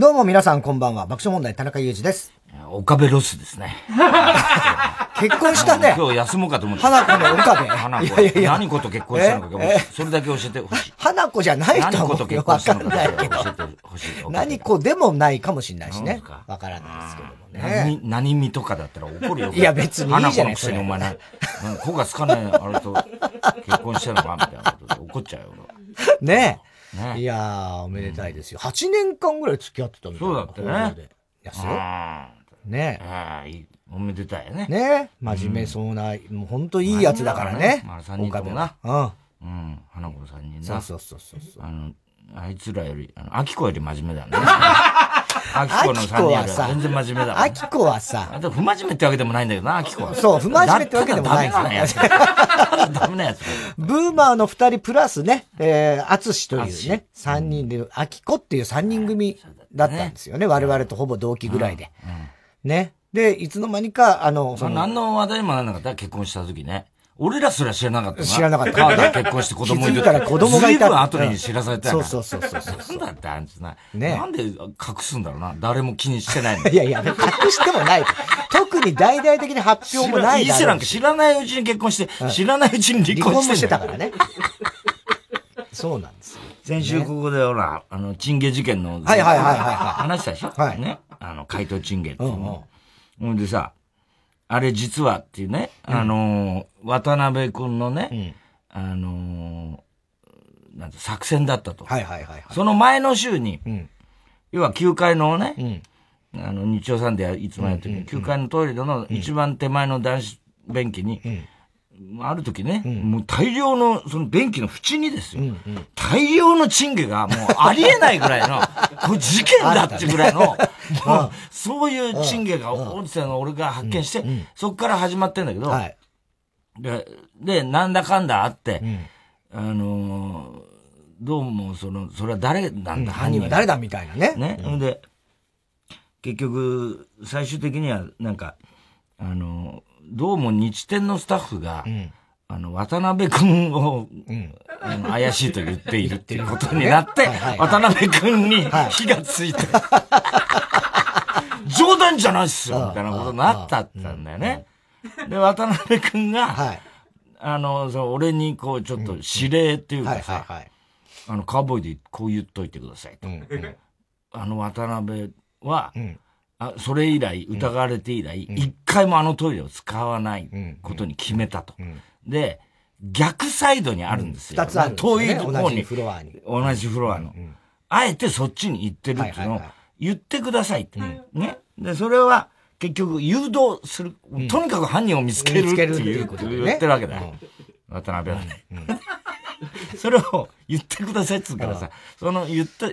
どうも皆さんこんばんは。爆笑問題田中裕二です。岡部ロスですね。結婚したね。今日休もうかと思って。花子の岡部。花子。いやいや何子と結婚したのか。それだけ教えてほしい。花子じゃないと思う。分かんないけど。何子でもないかもしれないしね。わからないですけどもね。何身とかだったら怒るよ。いや別にいいじゃないですか。花子のくせにお前な。子がつかないあれと結婚したのかみたいなことで怒っちゃうよ。ねえ。ね、いやー、おめでたいですよ。8年間ぐらい付き合ってたみたいな。そうだったね。いや、おめでたいね。ね、真面目そうな、もうほんといいやつだからね。まあ、3人ともな。うん。花子さんにね。そう。あいつらより、あきこより真面目だね。あきこの3人より全然真面目だもん。あきこはさ。あと、不真面目ってわけでもないんだけどな、あきこは。そう、不真面目ってわけでもないんですよ。ダメなやつ。ブーマーの2人プラスね、あつしというね、3人で、あきこっていう3人組だったんですよね。我々とほぼ同期ぐらいで。ね。で、いつの間にか、何の話題もなんなかった結婚した時ね。俺らすら知らなかったな。知らなかった。カード結婚して子供いる。気づいたら子供がいた。随分後に知らされたよ。そう。なんだってあんつな。ね。なんで隠すんだろうな。誰も気にしてないの。いや、隠してもない。特に大々的に発表もない。いいせなんか知らないうちに結婚して、知らないうちに離婚してたからね。そうなんですよ。先週ここでほら、チンゲ事件の。話したでしょ。はい。ね。怪盗チンゲっていうの。ほんでさ、あれ実はっていうね、渡辺くんのね、なんて作戦だったと。その前の週に、要は9階のね、日曜サンデーいつもやるときに、9階のトイレの一番手前の男子便器に、ある時ね、もう大量の、その便器の縁にですよ、大量のチンゲがもうありえないぐらいの、これ事件だってぐらいの、もうそういうチンゲが落ちてたのを俺が発見して、そっから始まってんだけど、で、なんだかんだあって、どうもそれは誰なんだ、犯人は誰だみたいなね。ね。で、結局、最終的にはなんか、どうも日展のスタッフが、渡辺くんを、怪しいと言っているっていうことになって、渡辺くんに火がついて、冗談じゃないっすよみたいなことになったんだよね。で、渡辺くんが、俺にこうちょっと指令っていうかさ、カーボーイでこう言っといてくださいと。渡辺は、それ以来、疑われて以来、一回もあのトイレを使わないことに決めたと。で、逆サイドにあるんですよ。二つあるんですよ。遠いところに。同じフロアに。同じフロアの。あえてそっちに行ってるっていうのを言ってくださいって。ね。で、それは結局誘導する。とにかく犯人を見つけるっていうことを言ってるわけだよ。渡辺はね。それを言ってくださいっつうからさ、その通りに言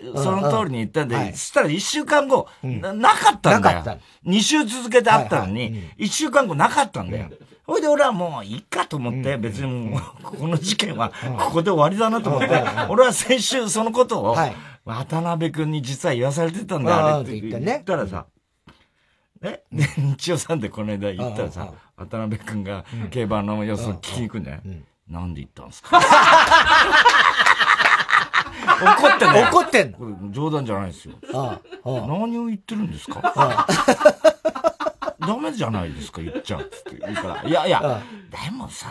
ったんで、そしたら1週間後、なかったんだよ。2週続けてあったのに、1週間後なかったんだよ。ほいで俺はもういいかと思って、別にもう、この事件はここで終わりだなと思って、俺は先週そのことを、渡辺くんに実は言わされてたんだ、あれって言ったらさ、日曜さんでこの間言ったらさ、渡辺くんが競馬の様子を聞きに行くんじゃないなんで言ったんですか怒ってんの怒ってんの冗談じゃないですよ。何を言ってるんですかダメじゃないですか言っちゃうって言うから。いや、でもさ、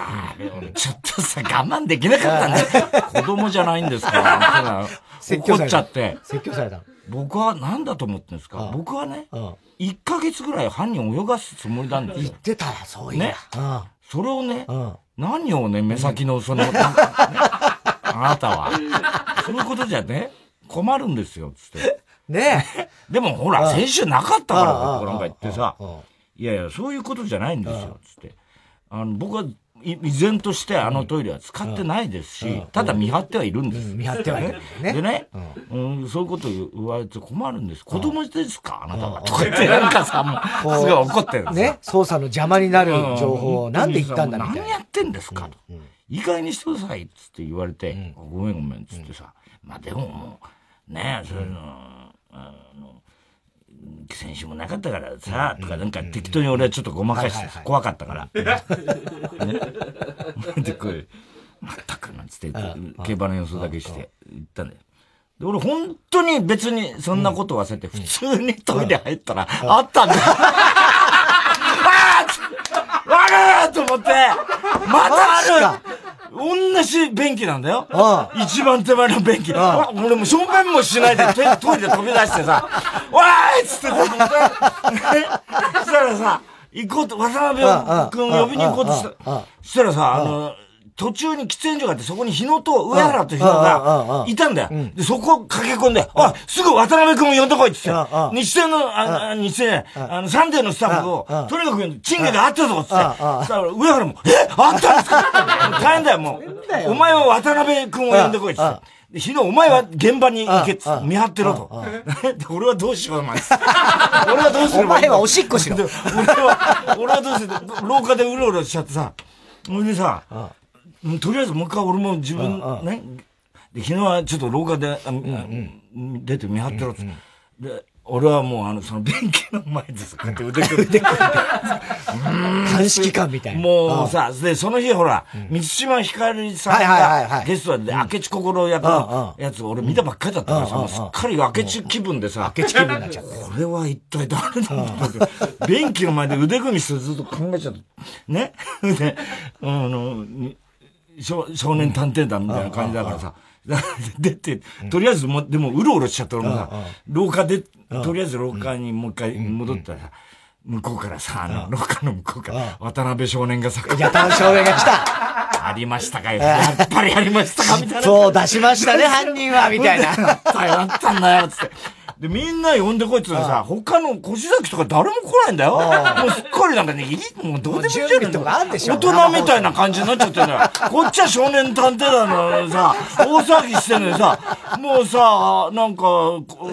ちょっとさ、我慢できなかったね。子供じゃないんですから。怒っちゃって。説教された。僕は何だと思ってんですか僕はね、1ヶ月ぐらい犯人を泳がすつもりなんですよ。言ってたらそういう。ね。それをね、何をね、目先のあなたは、そういうことじゃね、困るんですよ、つって。ねえ。でもほら、先週なかったから、僕なんか言ってさ、いやいや、そういうことじゃないんですよ、つって。僕は、依然としてあのトイレは使ってないですし、ただ見張ってはいるんです。見張ってはいる。でね、そういうこと言われて困るんです。子供ですかあなたは。とか言って、なんかさ、もう、すごい怒ってるんですね、捜査の邪魔になる情報を、なんで言ったんだみたいな。何やってんですかと。意外にしてくださいっつって言われて、ごめん、つってさ。まあでももう、ねえ、そういうの、先週もなかったからさ、とかなんか適当に俺はちょっとごまかして、怖かったから。ね。で、これ、まったくなんつって、競馬の予想だけして、行ったんだよ。で俺本当に別にそんなこと忘れて、普通にトイレ入ったら、あったんだよ。あーと思って、またある同じ便器なんだよ。一番手前の便器。俺もう小便もしないでトイレ飛び出してさ、わーいっつってたと思って、そしたらさ、行こうと、渡辺君呼びに行こうとした。そしたらさ、途中に喫煙所があって、そこに日野と上原と日野がいたんだよ。で、そこ駆け込んで、あ、すぐ渡辺君を呼んでこいって言って、日生のサンデーのスタッフを、とにかく賃金があったぞって言って、そしたら上原も、え？あったんですか？大変だよ、もう。お前は渡辺君を呼んでこいって言って。で、日野、お前は現場に行けって、見張ってろと。俺はどうしよう、お前。俺はどうしよう。お前はおしっこしろ。俺はどうしよう。廊下でうろうろしちゃってさ、それでさ、とりあえずもう一回俺も自分ね、で昨日はちょっと廊下で出て見張ってろって、で俺はもうその便器の前でさ、こうやって腕組んで鑑識官みたいな、もうさ、でその日ほら満島ひかりさんがゲストで明智心役のやつ俺見たばっかりだったからさ、すっかり明智気分でさ、明智気分になっちゃって、俺は一体誰なんだって便器の前で腕組みするずっと考えちゃってね、で少年探偵団みたいな感じだからさ。出て、とりあえずも、でも、うろうろしちゃった俺もさ、廊下で、とりあえず廊下にもう一回戻ったらさ、向こうからさ、廊下の向こうから、渡辺少年がさ、やたら少年が来たありましたかよ。やっぱりありましたかみたいな。そう、出しましたね、犯人はみたいな。あったんだよ、つって。で、みんな呼んでこいって言うのさ、他の腰崎とか誰も来ないんだよ。もうすっかりなんかね、もうどうでもいいんじゃねえとかあるでしょ。大人みたいな感じになっちゃってんだよ。こっちは少年探偵団のさ、大騒ぎしてんのにさ、もうさ、なんか、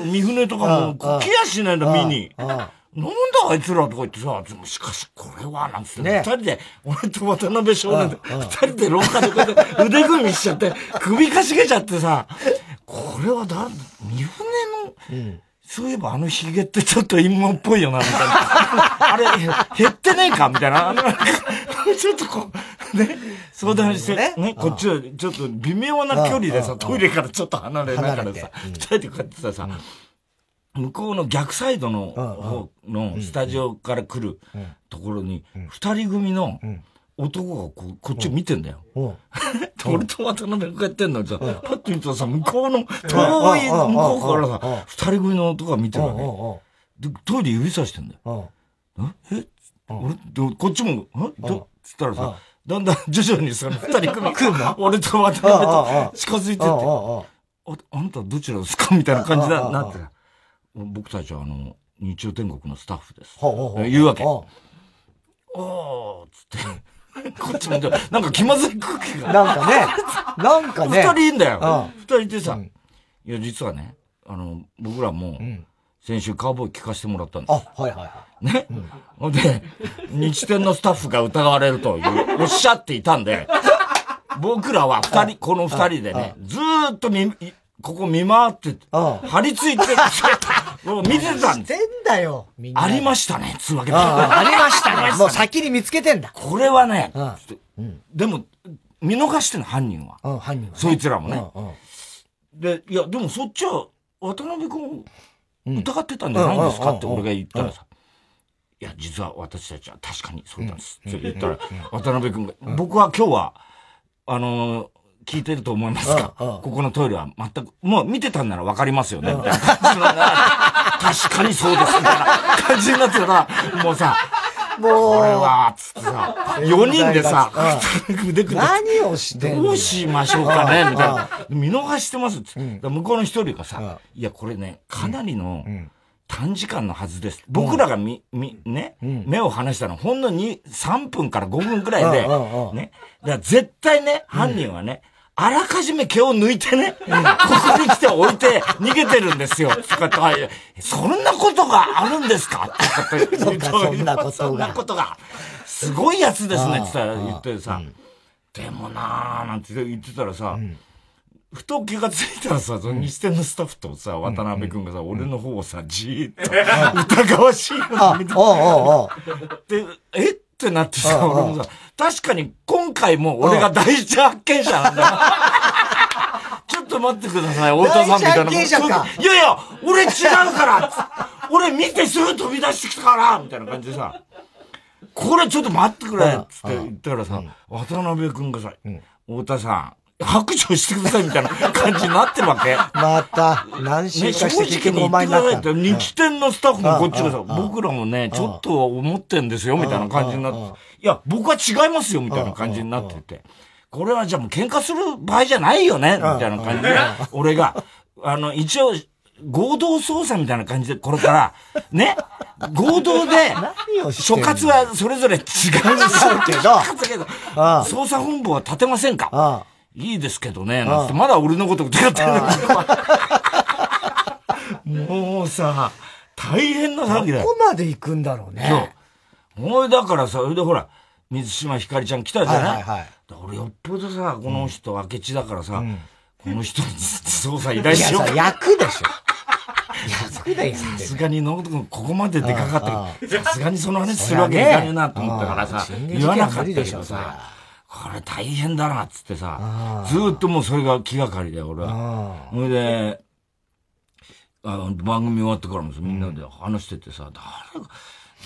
三船とかも来やしないんだ、見に。なんだあいつらとか言ってさ、でもしかしこれは、なんつって、二人で、俺と渡辺少年で、二人で廊下でこうやって腕組みしちゃって、首かしげちゃってさ、これは三船の、そういえばあのヒゲってちょっと陰謀っぽいよな、みたいな。あれ、減ってねえかみたいな。ちょっとこう、ね、相談して、ね、こっちはちょっと微妙な距離でさ、トイレからちょっと離れながらさ、二人でこうやってさ、向こうの逆サイドの方のスタジオから来るところに、二人組の男がこっちを見てんだよ。俺と渡辺がやってんのにさ、パッと見たらさ、向こうの、遠い向こうからさ、二人組の男が見てるわけ。で、トイレ指さしてんだよ。え？俺？こっちも、つったらさ、だんだん徐々にその二人組、俺と渡辺と近づいてって、あんたどちらですか？みたいな感じになってた。僕たちは日曜天国のスタッフです。言うわけ。つって、こっちも、なんか気まずい空気が。なんかね。二人いんだよ。二人ってさ、いや、実はね、僕らも、先週カウボーイ聞かせてもらったんです。ね。で、日天のスタッフが疑われるという、おっしゃっていたんで、僕らはこの二人でね、ずーっとここ見回って、張り付いて、見てたんです。ありましたね、つうわけで。ありましたね。もう先に見つけてんだ。これはね、でも、見逃してんの、犯人は。犯人は。そいつらもね。で、いや、でもそっちは、渡辺君、疑ってたんじゃないんですかって俺が言ったらさ、いや、実は私たちは確かにそうなんです。って言ったら、渡辺君が、僕は今日は、聞いてると思いますか？ここのトイレは全く、もう見てたんならわかりますよね、みたいな感じの確かにそうです、みたいな感じになってたら、もうさ、これは、つってさ、4人でさ、何をしてどうしましょうかね、みたいな。見逃してますって。向こうの一人がさ、いや、これね、かなりの短時間のはずです。僕らがね、目を離したのほんの3分から5分くらいで、ね、だから絶対ね、犯人はね、あらかじめ毛を抜いてね、ここに来て置いて逃げてるんですよ。そんなことがあるんですか？そんなことが。すごいやつですねって言ってさ、でもなぁ、なんて言ってたらさ、ふと気がついたらさ、日天のスタッフとさ、渡辺くんがさ、俺の方をさ、じーっと疑わしいように見てた。え？ってなってさ、俺もさ、確かに今回も俺が第一発見者なんだ。ちょっと待ってください、太田さんみたいな。第一発見者か。いやいや、俺違うから俺見てすぐ飛び出してきたからみたいな感じでさ、これちょっと待ってくれっつって言ったからさ、渡辺くんがさ、太田さん、白状してくださいみたいな感じになってるわけ。また、何週間して結局お前になった。日展のスタッフもこっちがさ、僕らもね、ちょっとは思ってんですよ、みたいな感じになって。いや、僕は違いますよ、みたいな感じになってて。これはじゃあもう喧嘩する場合じゃないよね、みたいな感じで。俺が、一応、合同捜査みたいな感じで、これから、ね、合同で、所轄はそれぞれ違うけど、捜査本部は立てませんか？いいですけどね、なんて、まだ俺のこと疑ってんだけど。もうさ、大変な騒ぎだよ。どこまで行くんだろうね。そう。お前だからさ、それでほら、水島ひかりちゃん来たじゃない？俺よっぽどさ、この人、明智だからさ、この人に捜査依頼しようか。いや、役でしょ。役だよ。さすがに、野本君、ここまででかかってさすがにその話するわけいかねえなと思ったからさ、言わなかったけどさ、これ大変だな、つってさ、ずーっともうそれが気がかりだよ、俺は。それで、番組終わってからもみんなで話しててさ、誰が、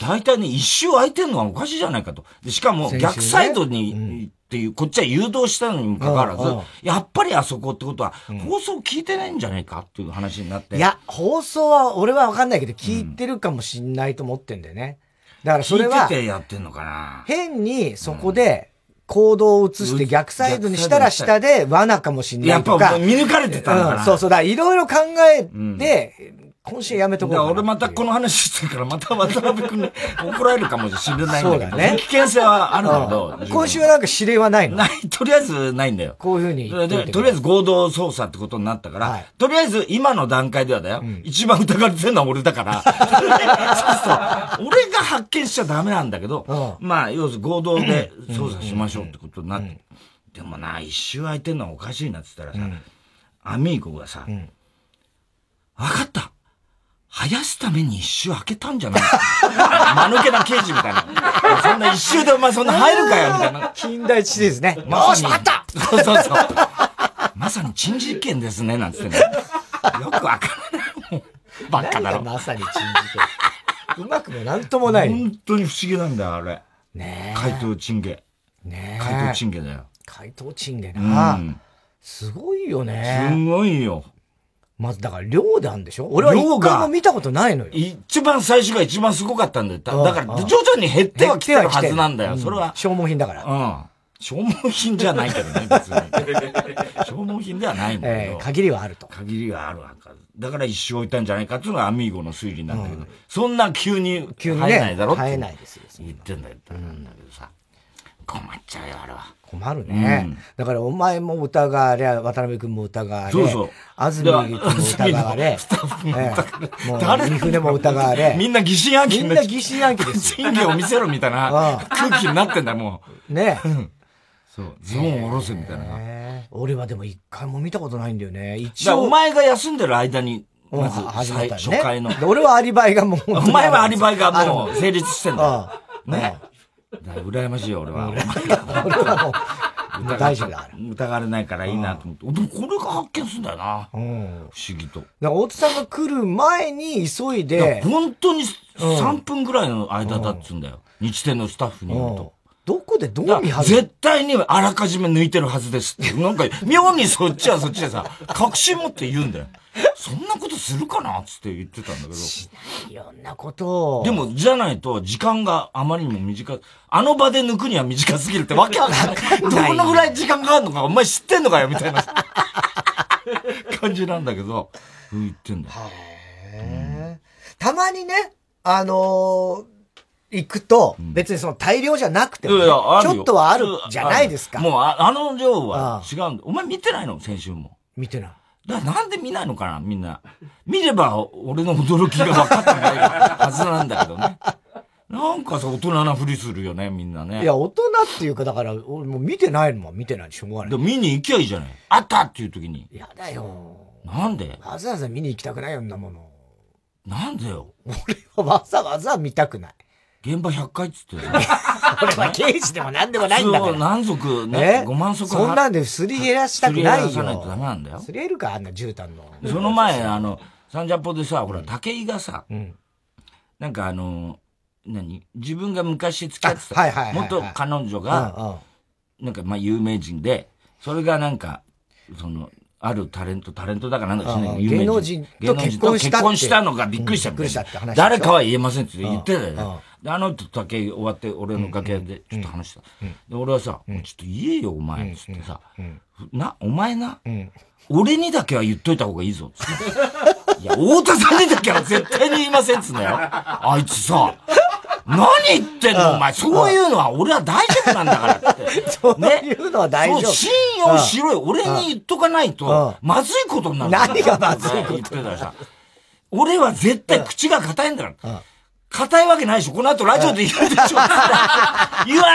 大体ね、一周空いてんのはおかしいじゃないかと。しかも、逆サイドに、っていう、こっちは誘導したのにもかかわらず、やっぱりあそこってことは、放送聞いてないんじゃないかっていう話になって。いや、放送は、俺はわかんないけど、聞いてるかもしんないと思ってんだよね。だからそれは、聞いててやってんのかな。変に、そこで、行動を移して逆サイドにしたら下で罠かもしんないとか。やっぱ見抜かれてたのかな。そうそうだ。いろいろ考えて、今週やめとこうかな。俺またこの話してるから、また渡辺君に怒られるかもしれないんだけど。そうだね。危険性はあるんだけど。今週はなんか指令はないの？ない。とりあえずないんだよ。こういう風に。とりあえず合同捜査ってことになったから、とりあえず今の段階ではだよ。一番疑われてるのは俺だから。そうそう。俺が発見しちゃダメなんだけど、まあ、要するに合同で捜査しましょうってことになって。でもな、一周空いてんのはおかしいなって言ったらさ、アミーゴがさ、わかった生やすために一周開けたんじゃない間抜けな刑事みたいな。そんな一周でお前そんな入るかよみたいな。近代地ですね。まさに。あったそうそうそう。まさに珍事件ですね、なんつってね。よくわからない。ばっかだろ。まさに珍事件。うまくもなんともない。本当に不思議なんだよ、あれ。ねえ。怪盗チンゲ。ねえ。怪盗チンゲだよ。怪盗チンゲな。すごいよね。すごいよ。まず、だから、寮であるんでしょ？俺は一回も見たことないのよ。一番最初が一番すごかったんだよ。だから、徐々に減ってはきてるはずなんだよ。それは。消耗品だから。うん。消耗品じゃないけどね、別に。消耗品ではないんだけど。限りはあると。限りはあるわけ。だから一生置いたんじゃないかっていうのがアミーゴの推理なんだけど、そんな急に生えないだろって。生えないですよ。言ってんだけどさ。困っちゃうよ、あれは。困るね。だからお前も疑われ、渡辺君も疑われ、安住君も疑われ、スタッフも疑われ、三船も疑われ、みんな疑心暗鬼みんな疑心暗鬼です。真偽を見せろみたいな空気になってんだもう。ね。そうズボンを下ろせみたいな。俺はでも一回も見たことないんだよね。一応お前が休んでる間に。まず初回の。俺はアリバイがもう。お前はアリバイがもう成立してんだ。ね。羨ましいよ、俺は。俺はもう、大丈夫だ。疑われないからいいなと思って。でもこれが発見するんだよな。不思議と。だから、大津さんが来る前に急いで。本当に3分ぐらいの間だっつうんだよ。日展のスタッフに言うと。どこでどう見張る？絶対にあらかじめ抜いてるはずですって。なんか、妙にそっちはそっちでさ、確信持って言うんだよ。そんなことするかなつって言ってたんだけど。しないよんなことを。でも、じゃないと、時間があまりにも短い。あの場で抜くには短すぎるってわけわかんない。どのぐらい時間があるのか、お前知ってんのかよみたいな感じなんだけど、言ってんだよ。へー。たまにね、行くと、別にその大量じゃなくても、ちょっとはあるじゃないですか。もう、あの量は違うんだ。お前見てないの？先週も。見てない。なんで見ないのかなみんな。見れば、俺の驚きが分かってないはずなんだけどね。なんかさ、大人なふりするよね、みんなね。いや、大人っていうか、だから、俺もう見てないのは見てないでしょうがない。でも見に行きゃいいじゃない。あったっていう時に。やだよ。なんで？わざわざ見に行きたくないよ、んなもの。なんでよ。俺はわざわざ見たくない。現場100回っつってたよ。俺は刑事でも何でもないんだから。何足、ね、5万足。そんなんで、すり減らしたくないよ。すり減らさないとダメなんだよ。すり減るか、あんな絨毯の。その前、サンジャポでさ、ほら、武井がさ、うん、なんか自分が昔付き合ってた、はいはいはいはい、元彼女が、うんうん、なんか、まあ、有名人で、それがなんか、あるタレントだからなんだかしないけど、有名人。芸能人と結婚したのがびっくりしたみたいな。誰かは言えませんって言ってたよね。で、あの人と竹終わって、俺の楽屋でちょっと話した。うんうん、で、俺はさ、ちょっと言えよ、お前、つってさ、うんうん、お前な、うん、俺にだけは言っといた方がいいぞ、つって。いや、太田さんにだけは絶対に言いません、つってよ。あいつさ、何言ってんの、お前。そういうのは俺は大丈夫なんだからって。そういうのは大丈夫。信用しろよ。俺に言っとかないと、まずいことになる。何がまずいこと言ってたらさ。俺は絶対口が硬いんだから。硬いわけないでしょ。この後ラジオで言うでしょ。言わ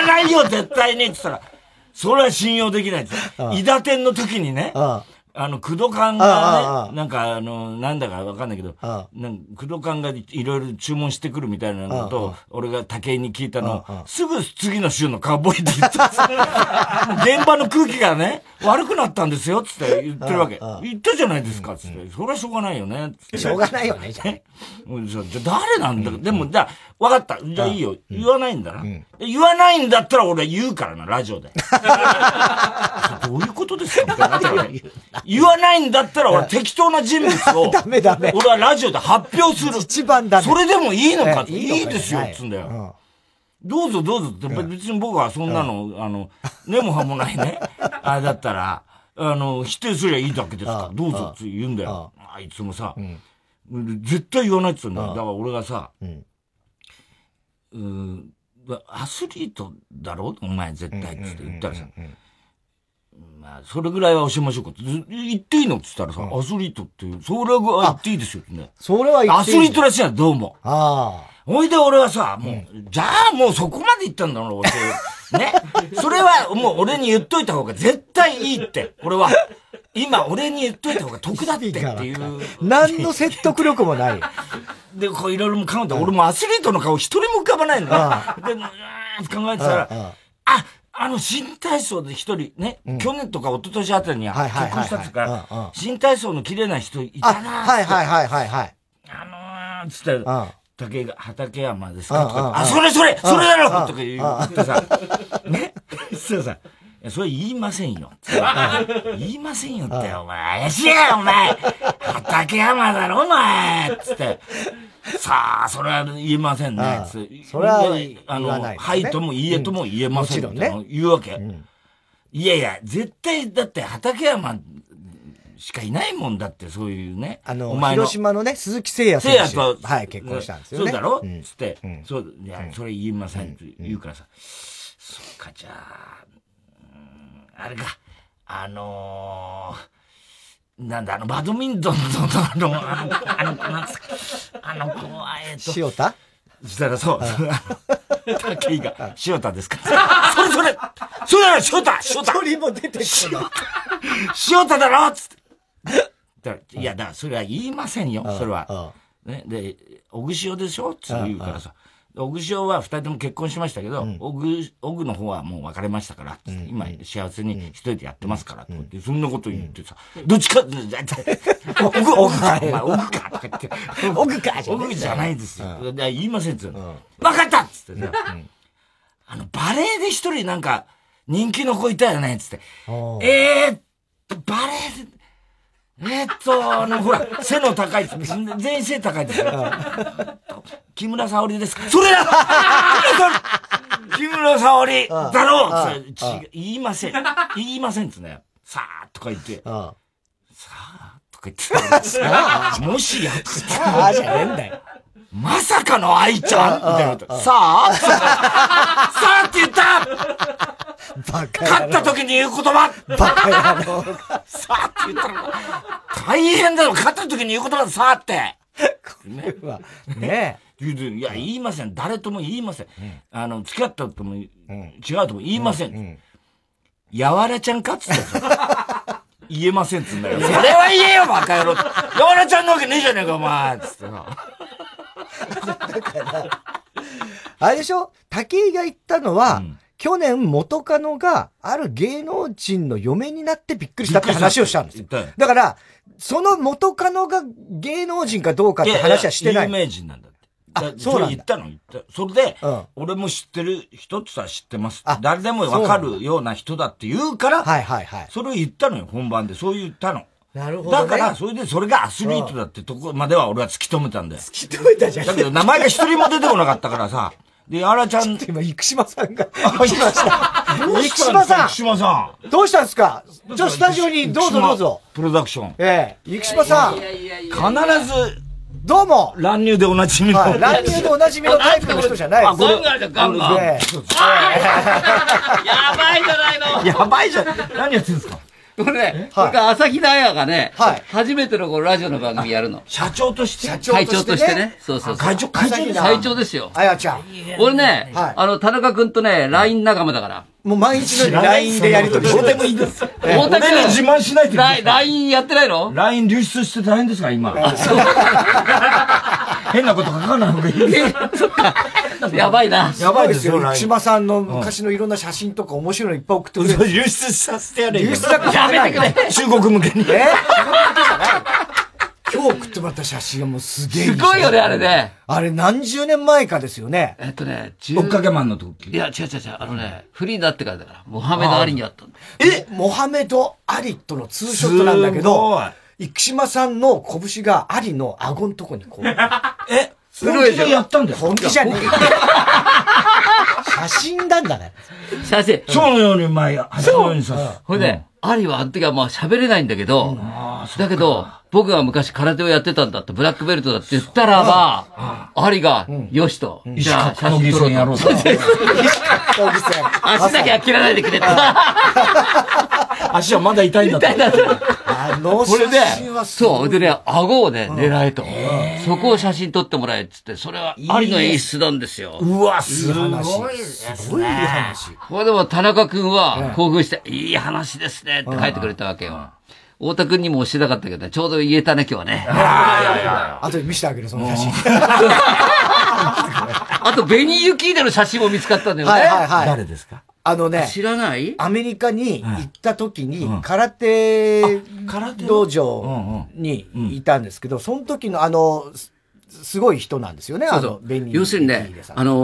ないよ、絶対に。って言ったら、それは信用できないって。伊達天の時にね。クドカンがね、なんかなんだかわかんないけど、クドカンがいろいろ注文してくるみたいなことを、俺が武井に聞いたのを、すぐ次の週のカウボーイって言った。現場の空気がね、悪くなったんですよ、つって言ってるわけ。言ったじゃないですか、つって。それはしょうがないよね。しょうがないよね、じゃあ。誰なんだでも、じゃあ、わかった。じゃあいいよ。言わないんだな。言わないんだったら俺言うからな、ラジオで。どういうことですかみたいな。言わないんだったら俺適当な人物をダメダメ俺はラジオで発表する一番ダメそれでもいいのかっていいですよっつうんだよどうぞどうぞって別に僕はそんなの根も葉もないねあれだったら否定すりゃいいだけですからどうぞって言うんだよあいつもさ絶対言わないっつうんだよだから俺がさアスリートだろお前絶対っつって言ったらさまあ、それぐらいは教えましょうかって。言っていいのって言ったらさ、アスリートっていう、それは言っていいですよね。それは言っていい。アスリートらしいな、どうも。ああ。ほいで俺はさ、もう、じゃあもうそこまで言ったんだろう、俺。ね。それはもう俺に言っといた方が絶対いいって。俺は、今俺に言っといた方が得だってっていう。何の説得力もない。で、こういろいろも考えて、俺もアスリートの顔一人も浮かばないんだね。で、考えてたら、新体操で一人、ね、去年とか一昨年あたりには結婚したっつうから、新体操の綺麗な人いたなぁ。はい。つったら、畠山ですかとか、それだろとか言ってさ、ね、そしたらさ、それ言いませんよ。言いませんよって、お前、怪しいやお前畠山だろお前つって。さあ、それは言えませんね。それは、はいとも言えとも言えませんって言うわけ。いやいや、絶対、だって、畠山しかいないもんだって、そういうね。広島のね、鈴木誠也選手。誠也と、はい、結婚したんですよね。そうだろつって、そう、いや、それ言えませんって言うからさ。そっか、じゃあ、あれか、なんだ、バドミントンの、子は、塩田そしたら、そう、武井が、塩田ですかそれ、塩田鳥も出てくる。塩田だろつって。いや、だから、それは言いませんよ、それは。ね、で、小串塩でしょつって言うからさ。小串塩は二人とも結婚しましたけど、小串の方はもう別れましたから、今幸せに一人でやってますから、そんなこと言ってさ、どっちか、小串じゃないですよ。言いませんっつうの。わかったっつってバレーで一人なんか人気の子いたよねっつって。バレーで、ほら、背の高い、全員背高いですよ。木村沙織ですかそれだ木村沙織だろう言いませんってね。さあとか言って。さあとか言って。もしやっつって。さあじゃねえんだよ。まさかの愛ちゃんみたいなこと。さあさあって言った勝った時に言う言葉バカやろさあって言ったら、大変だろ勝った時に言う言葉さあってねえ。ねえ。いや、言いません。誰とも言いません。付き合ったとも、違うとも言いません。やわらちゃんかっつってさ。言えませんっつうんだよ。それは言えよ、バカ野郎。やわらちゃんなわけねえじゃねえか、お前つってさ。だから、あれでしょ武井が言ったのは、うん、去年元カノがある芸能人の嫁になってびっくりしたって話をしたんですよ。だから、その元カノが芸能人かどうかって話はしてない。いやいや有名人なんだって。あ、そうなんだ。言った。それで、うん、俺も知ってる人ってさ、知ってます。誰でもわかるような人だって言うから、はいはいはい。それを言ったのよ、本番で。そう言ったの。なるほど、ね。だから、それで、それがアスリートだってとこまでは俺は突き止めたんだよ。突き止めたじゃん。だけど、名前が一人も出てこなかったからさ。で、あらちゃん。今、生島さんが来ました。生島さん。生島さん。どうしたんですか？じゃあ、スタジオにどうぞどうぞ。プロダクション。生島さん。必ず、どうも乱入でおなじみの、はい、乱入でおなじみのタイプの人じゃないです。ガンガンじゃん、ガンガン。やばいじゃないの。やばいじゃん。何やってるんですか？これね、僕は朝日奈彩がね、はい、初めてのこのラジオの番組やるの。社長として、会長としてね。そう。会長ですよ。彩ちゃん。俺ね、はい、田中くんとね、LINE 仲間だから。もう毎日のように LINE でやりとりしてる。どうでもいいです。俺に自慢しないといけない。LINE やってないの？ LINE 流出して大変ですから、今。そう。変なこと書かない方がいい。そっか。やばいな。やばいですよ。生島さんの昔のいろんな写真とか面白いのいっぱい送ってくれる。流出させてやれよ。流出させてやめてくれ。中国向けに。中国向けじゃない。今日送ってもらった写真がもうすげえ。すごいよね、あれね。あれ何十年前かですよね。追っかけマンの時。いや、違う。フリーになってからだから、モハメド・アリに会ったんだ。モハメド・アリとのツーショットなんだけど、生島さんの拳がアリの顎のとこにこう。本気でやったんだよ。本気じゃねえ。写真なんだね。写真。蝶のように前、橋のようにさ。ほいで、アリはあの時はまあ喋れないんだけど、だけど、僕が昔空手をやってたんだって、ブラックベルトだって言ったらば、アリが、よしと、じゃあ、写真撮ろうと。足だけは切らないでくれって。足はまだ痛いんだって。これで、そう、でね、顎をね、狙えと。そこを写真撮ってもらえって言って、それはありの演出なんですよ。うわ、すごいですね。これでも田中くんは興奮して、いい話ですねって書いてくれたわけよ。太田くんにも教えたかったけど、ちょうど言えたね、今日はね。あとで見せてあげる、その写真。あと、ベニー・ユキーデの写真も見つかったんだよね。誰ですか？知らないアメリカに行った時に、空手道場にいたんですけど、その時のすごい人なんですよね、ベニー・ユキーデさん。要するにね、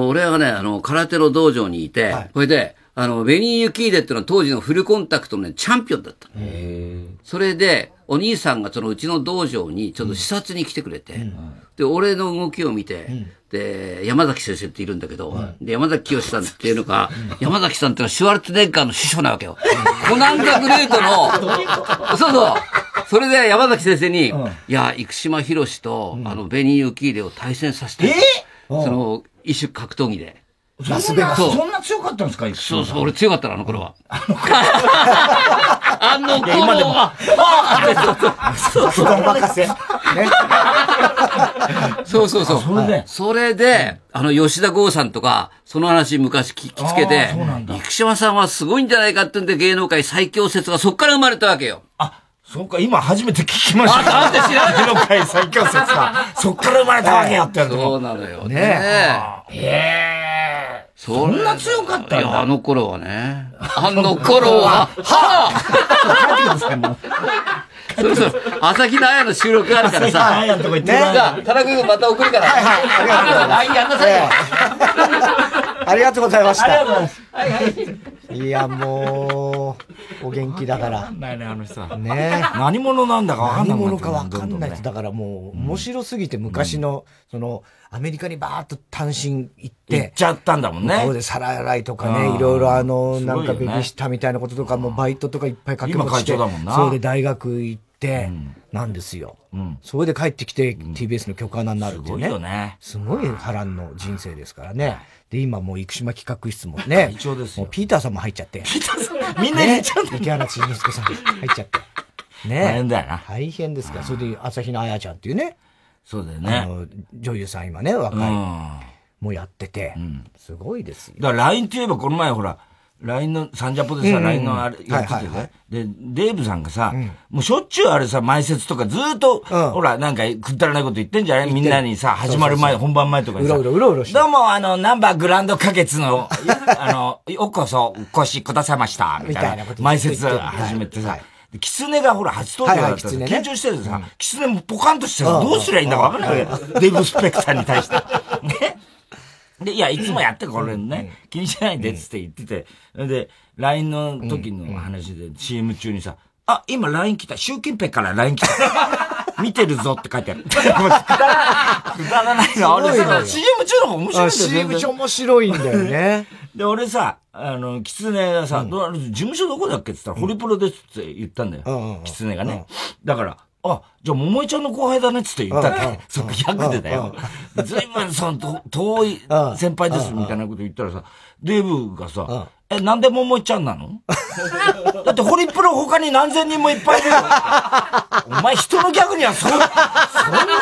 俺はね、空手の道場にいて、これで、ベニー・ユキーデっていうのは当時のフルコンタクトのね、チャンピオンだったの。それで、お兄さんがそのうちの道場にちょっと視察に来てくれて、で、俺の動きを見て、で、山崎先生っているんだけど、で、山崎清さんっていうのが、山崎さんってのはシュワルツェネッガーの師匠なわけよ。コナンザグレートの、そう。それで山崎先生に、いや、生島博士と、ベニー・ユキーデを対戦させて、一種格闘技で。そんな強かったんですか、生島さん。そう、俺強かったな、頃は。今でも。そう。それで、吉田豪さんとか、その話昔聞きつけて、生島さんはすごいんじゃないかってんで、芸能界最強説がそっから生まれたわけよ。あ、そうか、今初めて聞きました。なんで知らない芸能界最強説が、そっから生まれたわけやってるの。そうなのよね。そんな強かったんだ。いや、あの頃は、そう。朝日奈彩の収録があるからさ。じゃあ、田中君また送るから。はい。ありがとうございます。ありがとうございました。いや、もう、お元気だから。わかんないね、あの人は。ねえ。何者なんだかわかんない。何者かわかんない。だからもう、面白すぎて昔の、アメリカにバーっと単身行って。行っちゃったんだもんね。ここで皿洗いとかね、いろいろなんかベビーシッターみたいなこととか、もうバイトとかいっぱい掛け持ちして。今会長だもんな。そうで大学行って、なんですよ。それで帰ってきて TBS の局アナになるってね。すごいよね。すごい波乱の人生ですからね。で、今もう生島企画室もね。一応ですよ。ピーターさんも入っちゃって。ピーターさんみんな入っちゃって。池原千之介さん入っちゃって。大変だよな。大変ですから。それで朝日奈彩ちゃんっていうね。そうだよね。女優さん今ね、若い。もうやってて。すごいですよ。だから LINE って言えばこの前ほら、LINE の、サンジャポでさ、LINE、うん、のあれやっててね、はいはいはい。で、デーブさんがさ、うん、もうしょっちゅうあれさ、前説とかずーっと、うん、ほら、なんかくだらないこと言ってんじゃないみんなにさ、始まる前、そうそうそう本番前とかにさ、うろうろして。どうも、ナンバーグランド花月の、おこそ、お越しくださいました、みたいな。前説始めてさ。はいはいキツネがほら初登場だったら、はいはいね、緊張してるさ、うん、キツネもポカンとしてさ、どうすりゃいいんだか分からないわけデブスペクターに対して。ね。で、いや、いつもやってるから俺ね、うん、気にしないでっつって言ってて、うん、で、LINE の時の話で CM 中にさ、あ、今 LINE 来た、習近平から LINE 来た。見てるぞって書いてある。くだらないの、俺さ、CM 中の方面白いんだよ。CM 中面白いんだよね。で、俺さ、キツネがさ、うん、事務所どこだっけって言ったら、うん、ホリプロですって言ったんだよ。うん、キツネがね、うん。だから、あ、じゃあ、桃井ちゃんの後輩だねって言ったんだよ。そっか、100でだよ。ずいぶん、その、遠い先輩ですみたいなこと言ったらさ、デブがさ、え、なんで桃井ちゃんなのだってホリプロ他に何千人もいっぱいいるよ。お前人のギャグにはそんな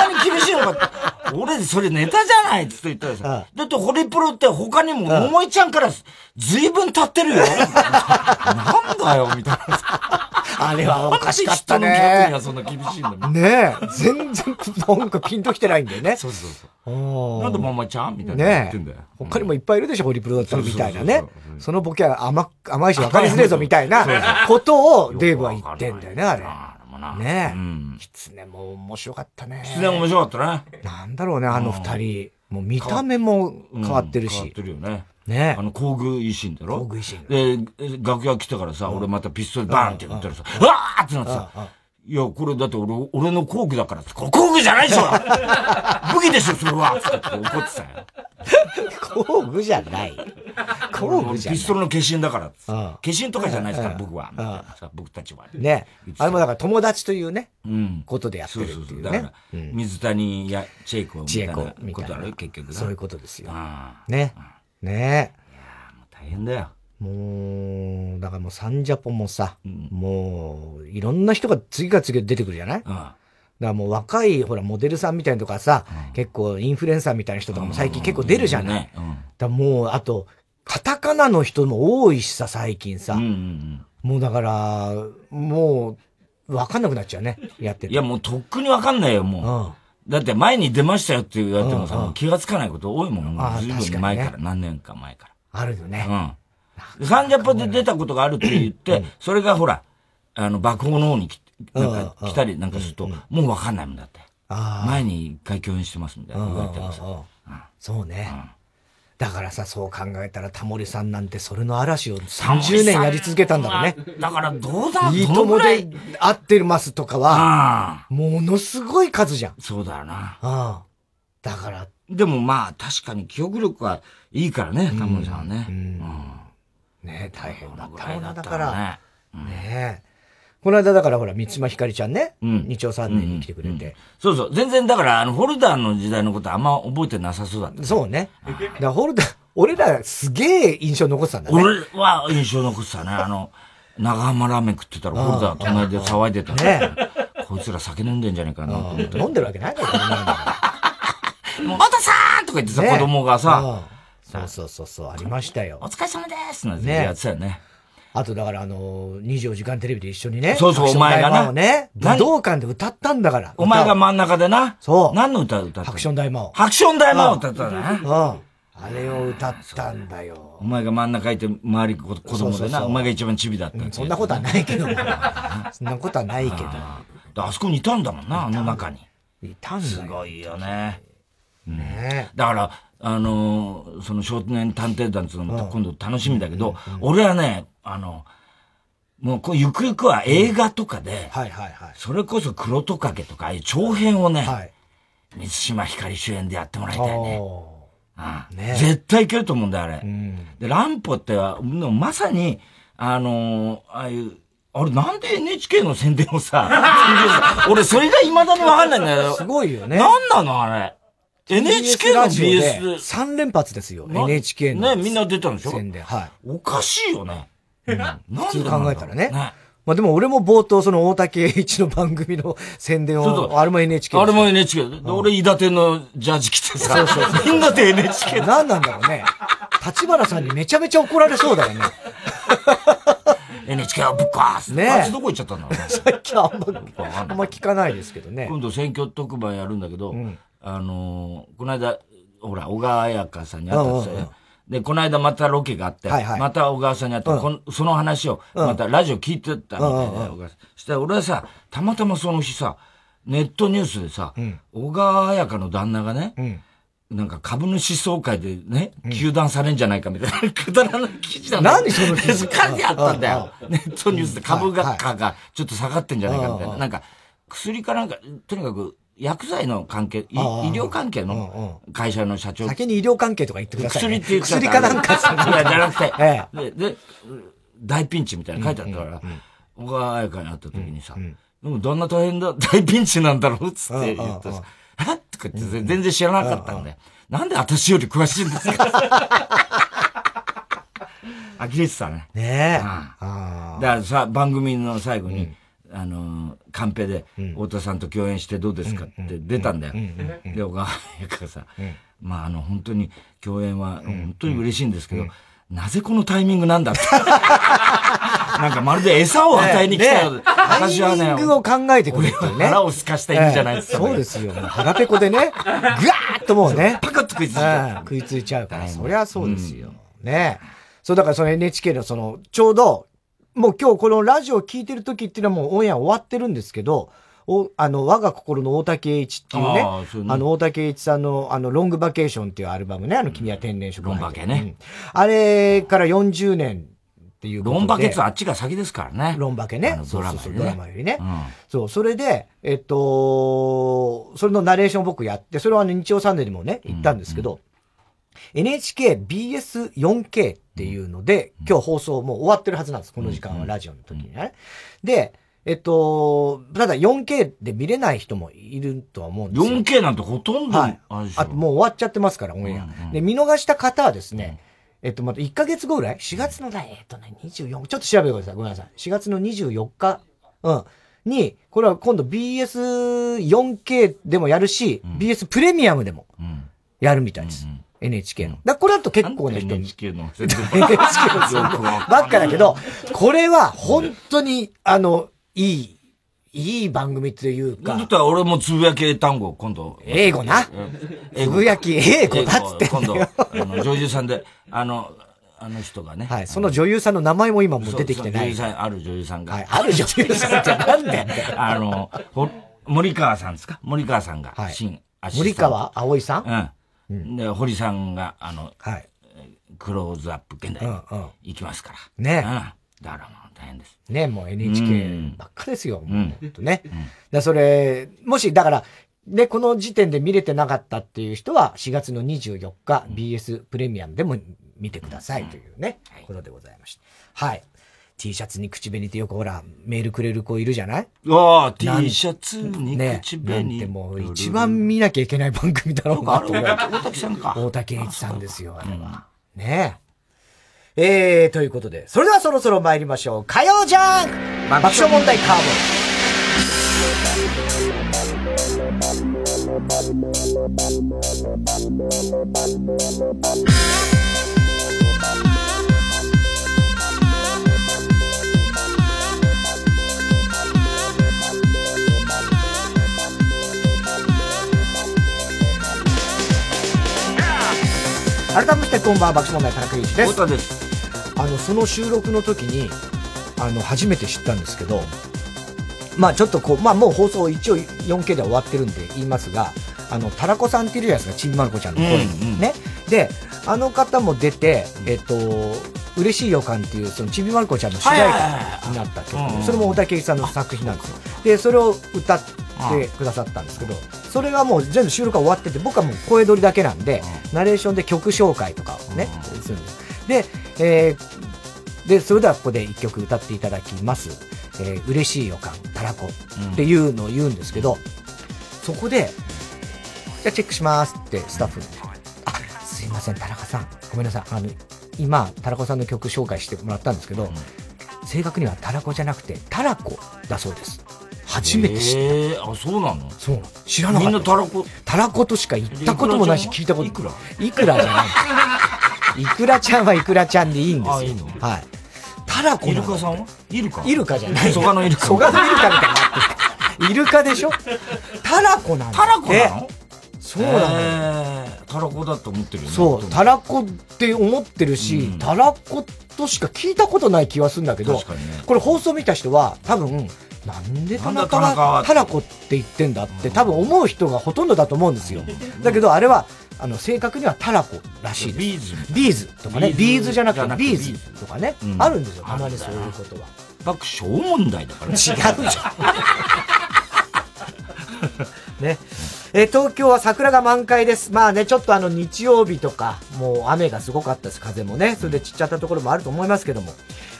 に厳しいのかって。俺それネタじゃないっつって言ったらさ。だってホリプロって他にも桃井ちゃんから随分経ってるよ。なんだよみたいなさ。あれはおかしかったね。なんで人のギャグにはそんな厳しいんだねえ。全然なんかピンときてないんだよね。そうそうそう。なんで桃井ちゃんみたいな言ってんだよ。ね、他にもいっぱいいるでしょ、ホリプロだったらみたいなね。そのボケは甘いし分かりづれえぞみたいなことをデーブは言ってんだよね、あれ。ねえ。キツネも面白かったね。キツネも面白かったね。なんだろうね、あの二人。もう見た目も変わってるし。変わってるよね。ね工具維新だろ工具維新。で、楽屋来たからさ、俺またピストルバーンって打ったらさ、うわーってなってさ、いや、これだって俺の工具だからって、これ工具じゃないでしょ武器でしょ、それはって怒ってたよ。工具じゃない。工具じゃない。ピストルの化身だからっつ。化身とかじゃないですから、僕は。僕たちは。ね。あれもだから友達というね、うん、ことでやってるっていうね。そうそうそう。だから、うん、水谷やチェイコみたいなことある結局。そういうことですよ。ね。ね。いやもう大変だよ。もう、だからもうサンジャポもさ、うん、もう、いろんな人が次から次へ出てくるじゃない？ああだからもう若い、ほら、モデルさんみたいなとかさ、うん、結構インフルエンサーみたいな人とかも最近結構出るじゃない、うんうんうんうん、だもう、あと、カタカナの人も多いしさ、最近さ。うんうんうん、もうだから、もう、わかんなくなっちゃうね、やってる。いや、もうとっくにわかんないよ、もう、うん。だって前に出ましたよって言われてもさ、うんうん、気がつかないこと多いもん。もうずいぶん前から、ね、何年か前から。あるよね。うん。サンジャポで出たことがあるって言って、うん、それがほら、爆砲の方に来て、なんか来たりなんかすると、もうわかんないもんだって。前に一回共演してますみたいな言われてもさ。そうね、うん。だからさ、そう考えたらタモリさんなんてそれの嵐を30年やり続けたんだろうね。だからどうだろうね。いいともで会ってますとかは、ものすごい数じゃん。そうだよな。だから。でもまあ確かに記憶力はいいからね、タモリさんはね。ね大変だったね。だから、ねえ。この間だからほら、三島ひかりちゃんね。うん。日曜3年に来てくれて。うんうん、そうそう。全然だから、ホルダーの時代のことあんま覚えてなさそうだった、ね。そうね。だからホルダー、俺らすげえ印象残ってたんだね。俺は印象残ってたね。長浜ラーメン食ってたらホルダー隣で騒いでたね。こいつら酒飲んでんじゃねえかなと思って。飲んでるわけないんだよ、もとさーんとか言ってさ、ね、子供がさ。そう、ありましたよ。お疲れ様でーすなんてやってたよね。あとだから24時間テレビで一緒にね。そうそう、お前がな。ね、武道館で歌ったんだから。お前が真ん中でな。そう。何の歌歌ったの？ハクション大魔王。ハクション大魔王歌ったんだね。あれを歌ったんだよ。お前が真ん中いて、周り子供でな。そうお前が一番チビだった、うん。そんなことはないけど。そんなことはないけど。あそこにいたんだもんな、あの中に。いたんだよ。すごいよね。ねだから、その少年探偵団っていうのも今度楽しみだけど、俺はね、もうこうゆくゆくは映画とかで、うんはいはいはい、それこそ黒トカゲとかああいう長編をね、はい、満島ひかり主演でやってもらいたいね。ああね絶対いけると思うんだよあれ、うん。で乱歩ってはまさにああいうあれなんで NHK の宣伝をさ、俺それが未だにわかんないんだよ。すごいよね。なんなのあれ。NHK の BS 3連発ですよ。NHK のねみんな出たんでしょ。宣伝はい。おかしいよね。うん、なんで普通考えたらね。まあでも俺も冒頭その大竹栄一の番組の宣伝を、あれも NHK。あれも NHK。俺、伊達のジャージ着てさ、みんなで NHK。何なんだろうね。立花さんにめちゃめちゃ怒られそうだよね。NHK をぶっ壊すね。あいつどこ行っちゃったんだろうね。最近あんま聞かないですけどね。今度選挙特番やるんだけど、うん、この間、ほら、小川彩香さんに会ったんですよ。で、この間またロケがあって、はいはい、また小川さんに会って、その話を、またラジオ聞いてたみたいな、小川さん。そしたら俺はさ、たまたまその日さ、ネットニュースでさ、うん、小川彩香の旦那がね、うんなんか株主総会でね、糾弾されんじゃないかみたいな、くだらない記事だね。何その記事書いてあったんだよ。ネットニュースで株価がちょっと下がってんじゃないかみたいな。なんか、薬かなんか、とにかく薬剤の関係、医療関係の会社の社長。先に医療関係とか言ってください、ね。薬って言っちゃった。薬かなんかじゃなくて。で、大ピンチみたいな書いてあったから、小川彩香に会った時にさ、でも旦那大変だ、大ピンチなんだろうつって言ったさ。えとかって全然知らなかったんで。なんで私より詳しいんですか呆れてたね。ねえ。だからさ、番組の最後に、カンペで、太田さんと共演してどうですかって出たんだよ。で、小川彩香がさ、まあ本当に共演は本当に嬉しいんですけど、なぜこのタイミングなんだって。なんかまるで餌を与えに来たよ。私はね。タイミングを考えてくれてね。腹をすかしたいんじゃないですか。そうですよ。腹ペコでね。ぐわーっともうね。パカッと食いついちゃう。食いついちゃうから。そりゃそうですよ。ね。そうだからその NHK のその、ちょうど、もう今日このラジオを聞いてる時っていうのはもうオンエア終わってるんですけど、我が心の大竹栄一っていうね、大竹栄一さんのロングバケーションっていうアルバムね、君は天然食ロンバケね。あれから40年。ロンバケツはあっちが先ですからね。ロンバケね。そうそうそう、ドラマよりね。そう、それで、それのナレーションを僕やって、それは日曜サンデーにもね、行ったんですけど、NHKBS4K っていうので、今日放送もう終わってるはずなんです。この時間はラジオの時にね。で、ただ 4K で見れない人もいるとは思うんですよ。4K なんてほとんどあともう終わっちゃってますから、オンエア。で、見逃した方はですね、また1ヶ月後ぐらい ?4 月のだ、24、ちょっと調べてください。ごめんなさい。4月の24日、に、これは今度 BS4K でもやるし、BS プレミアムでも、やるみたいです。NHK の。これだと結構ね、NHK の。NHK のばっかだけど、これは本当に、いい番組というか。だったら俺もつぶやき単語、今度。英語な。つぶやき英語だっつって。今度、女優さんで、あの人がね。はい。その女優さんの名前も今も出てきてない。ある女優さんが。はい。ある女優さんってなんで森川さんですか？森川さんが。はい。新アシスタント。森川葵さん？うん。で、堀さんが、はい。クローズアップ現代に行きますから。ね。だからもう大変です。ね、もう NHK ばっかですよ。もうほんとね。だそれ、もし、だから、ね、この時点で見れてなかったっていう人は、4月の24日、BS プレミアムでも見てくださいというね、ことでございました。はい。T シャツに口紅ってよくほら、メールくれる子いるじゃない？ああ、T シャツに口紅。なんてもう一番見なきゃいけない番組だろうなと思う。大竹さんか。大竹栄一さんですよ、あれは。ねえ。ということで、それではそろそろ参りましょう。火曜ジャンク爆笑問題カーボン。改めてこんばんは、爆笑問題田中裕二です。太田です。その収録の時に、初めて知ったんですけど、まあちょっとこう、まあもう放送一応 4K では終わってるんで言いますが、タラコさんっているじゃないですか、ちびまる子ちゃんの声にね。で、あの方も出て、嬉しい予感っていう、そのちびまる子ちゃんの主題歌になった曲、それも大竹さんの作品なんですよ。で、それを歌ってくださったんですけど、それがもう全部収録が終わってて、僕はもう声取りだけなんで、ナレーションで曲紹介とかをね、するんです。で、それではここで一曲歌っていただきます。嬉しい予感、たらこっていうのを言うんですけど、そこで、じゃあチェックしますってスタッフに、すいません、田中さん。ごめんなさい。今、たらこさんの曲紹介してもらったんですけど、正確にはたらこじゃなくて、たらこだそうです。初めて知った。あ、そうなの？そうなの。知らなかった。みんなたらこ。たらことしか言ったこともないし、聞いたこともない。いくらじゃない。イクラちゃんはイクラちゃんでいいんですよ。はい。からこのイルカさんはいるかイルカじゃない。蘇我のイルカみたいになってる。イルカでしょ。タラコなんだ。タラコなの？そうだね。タラコだと思ってるよね。そう、タラコって思ってるし、うん、タラコとしか聞いたことない気はするんだけど、ね、これ放送見た人は多分なんで田中はタラコって言ってんだって多分思う人がほとんどだと思うんですよ。だけどあれは正確にはタラコらしいです。ビーズとかね、ビーズじゃなくてビーズとかね、うん、あるんですよ、たまにそういうことは。爆笑問題だから、ね、違うじゃんね。東京は桜が満開です。まあね、ちょっと日曜日とか、もう雨がすごかったです、風もね。それで散っちゃったところもあると思いますけども。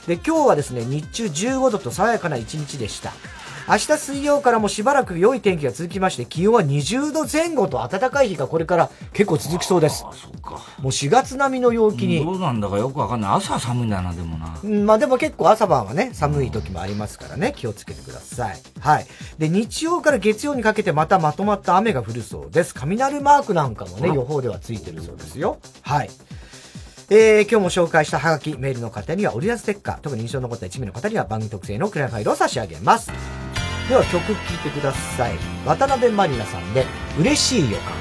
で、今日はですね、日中15度と爽やかな一日でした。明日水曜からもしばらく良い天気が続きまして、気温は20度前後と暖かい日がこれから結構続きそうです。ああ、そうか。もう4月並みの陽気に。どうなんだかよくわかんない。朝は寒いんだな、でもな。まあでも結構朝晩はね、寒い時もありますからね、気をつけてください。はい。で、日曜から月曜にかけてまたまとまった雨が降るそうです。雷マークなんかもね、予報ではついてるそうですよ。はい。今日も紹介したハガキ、メールの方にはオリジナルステッカー、特に印象に残った1名の方には番組特製のクレアファイルを差し上げます。では曲聴いてください。渡辺満里奈さんで嬉しい予感。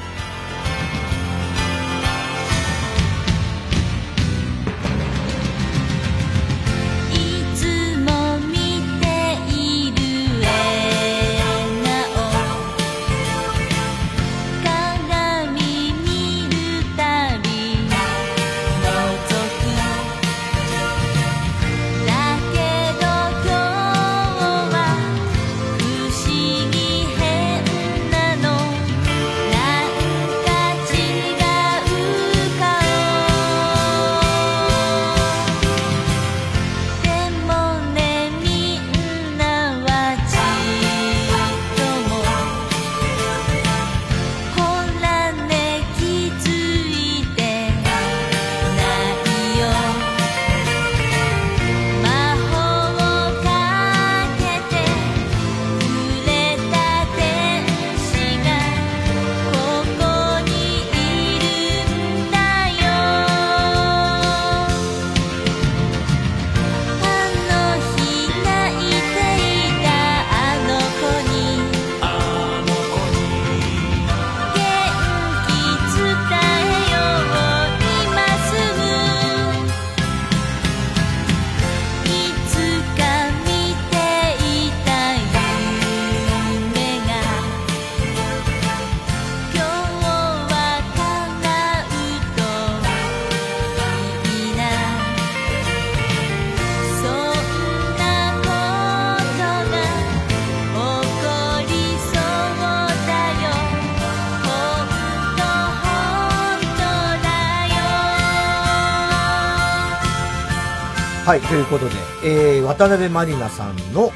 はい、ということで、渡辺満里奈さんの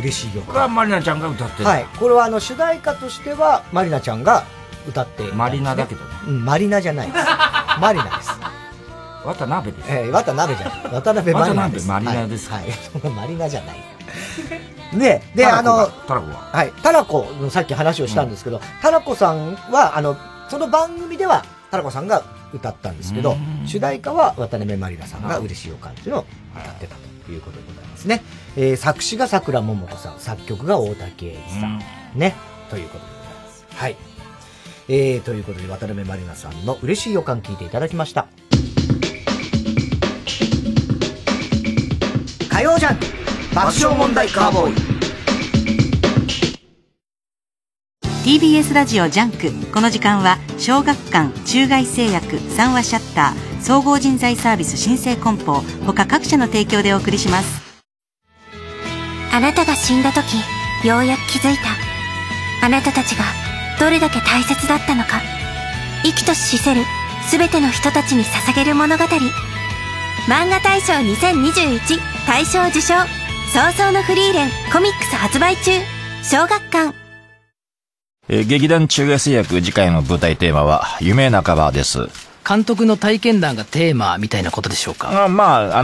嬉しい曲。これは満里奈ちゃんが歌ってる。はい、これは主題歌としては満里奈ちゃんが歌っている、ね。マリナだけどね。うん、マリナじゃないです。マリナです。渡辺です。渡辺じゃない。渡辺満里奈です。渡辺マリナです。はい、はい、マリナじゃない。ね、で、タラコは。はい、タラコのさっき話をしたんですけど、うん、タラコさんはその番組ではタラコさんが歌ったんですけど、主題歌は渡辺満里奈さんが嬉しい予感っていうのを歌ってたということでございますね。作詞が桜桃子さん、作曲が大竹英二さんね、ということでございます。はい、ということで渡辺満里奈さんの嬉しい予感聞いていただきました。火曜ジャンク爆笑問題カーボーイ。 TBS ラジオジャンク、この時間は小学館、中外製薬、三和シャッター、総合人材サービス新生梱包、他各社の提供でお送りします。あなたが死んだ時、ようやく気づいた。あなたたちがどれだけ大切だったのか。生きとし死せる全ての人たちに捧げる物語。漫画大賞2021大賞受賞、早々のフリーレンコミックス発売中、小学館。劇団中外製薬、次回の舞台テーマは夢半ばです。監督の体験談がテーマみたいなことでしょうか。まあ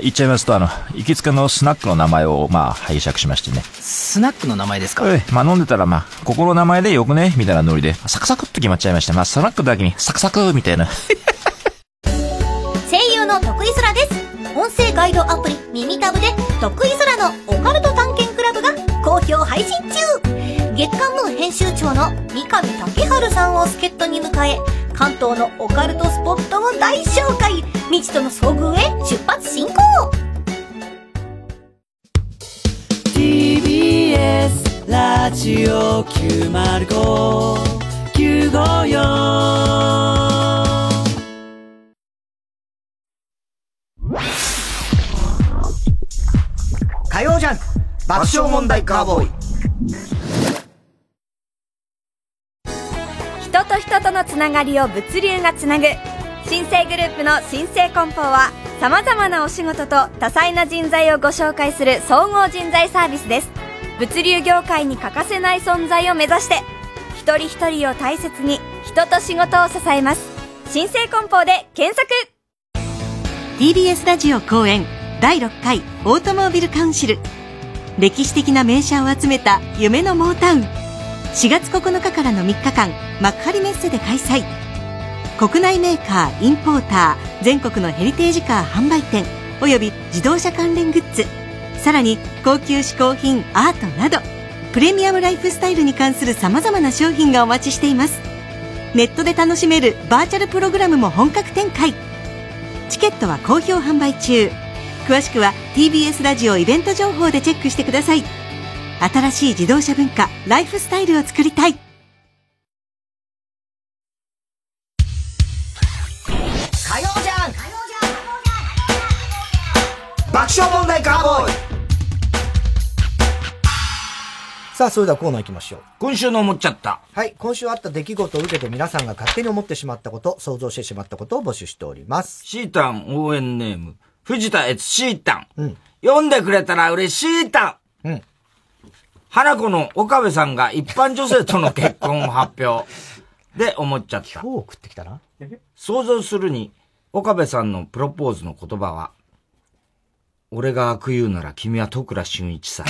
言っちゃいますと、行きつけのスナックの名前を拝借しましてね。スナックの名前ですか。飲んでたらここの名前でよくねみたいなノリでサクサクっと決まっちゃいまして、スナックだけにサクサクみたいな。声優の徳井空です。音声ガイドアプリ耳タブで得意空のオカルト探検クラブが好評配信中。月刊ムー編集長の三上武春さんを助っ人に迎え、関東のオカルトスポットを大紹介。未知との遭遇へ出発進行。 TBS ラジオ905-954火曜ジャンク爆笑問題カーボーイ。人と人とのつながりを物流がつなぐ新生グループの新生梱包は、さまざまなお仕事と多彩な人材をご紹介する総合人材サービスです。物流業界に欠かせない存在を目指して、一人一人を大切に、人と仕事を支えます。新生梱包で検索。 TBS ラジオ公演第6回オートモービルカウンシル、歴史的な名車を集めた夢のモータウン、4月9日からの3日間幕張メッセで開催。国内メーカー、インポーター、全国のヘリテージカー販売店および自動車関連グッズ、さらに高級嗜好品、アートなどプレミアムライフスタイルに関するさまざまな商品がお待ちしています。ネットで楽しめるバーチャルプログラムも本格展開。チケットは好評販売中。詳しくは TBS ラジオイベント情報でチェックしてください。新しい自動車文化、ライフスタイルを作りたい。火曜じゃん爆笑問題カーボーイ。さあ、それではコーナー行きましょう。今週の思っちゃった。はい、今週あった出来事を受けて皆さんが勝手に思ってしまったこと、想像してしまったことを募集しております。シータン応援ネーム藤田悦シータン、うん、読んでくれたら嬉しいタン、うん、花子の岡部さんが一般女性との結婚を発表で思っちゃった。今日送ってきたな。想像するに岡部さんのプロポーズの言葉は、俺が悪言うなら君は戸倉俊一さん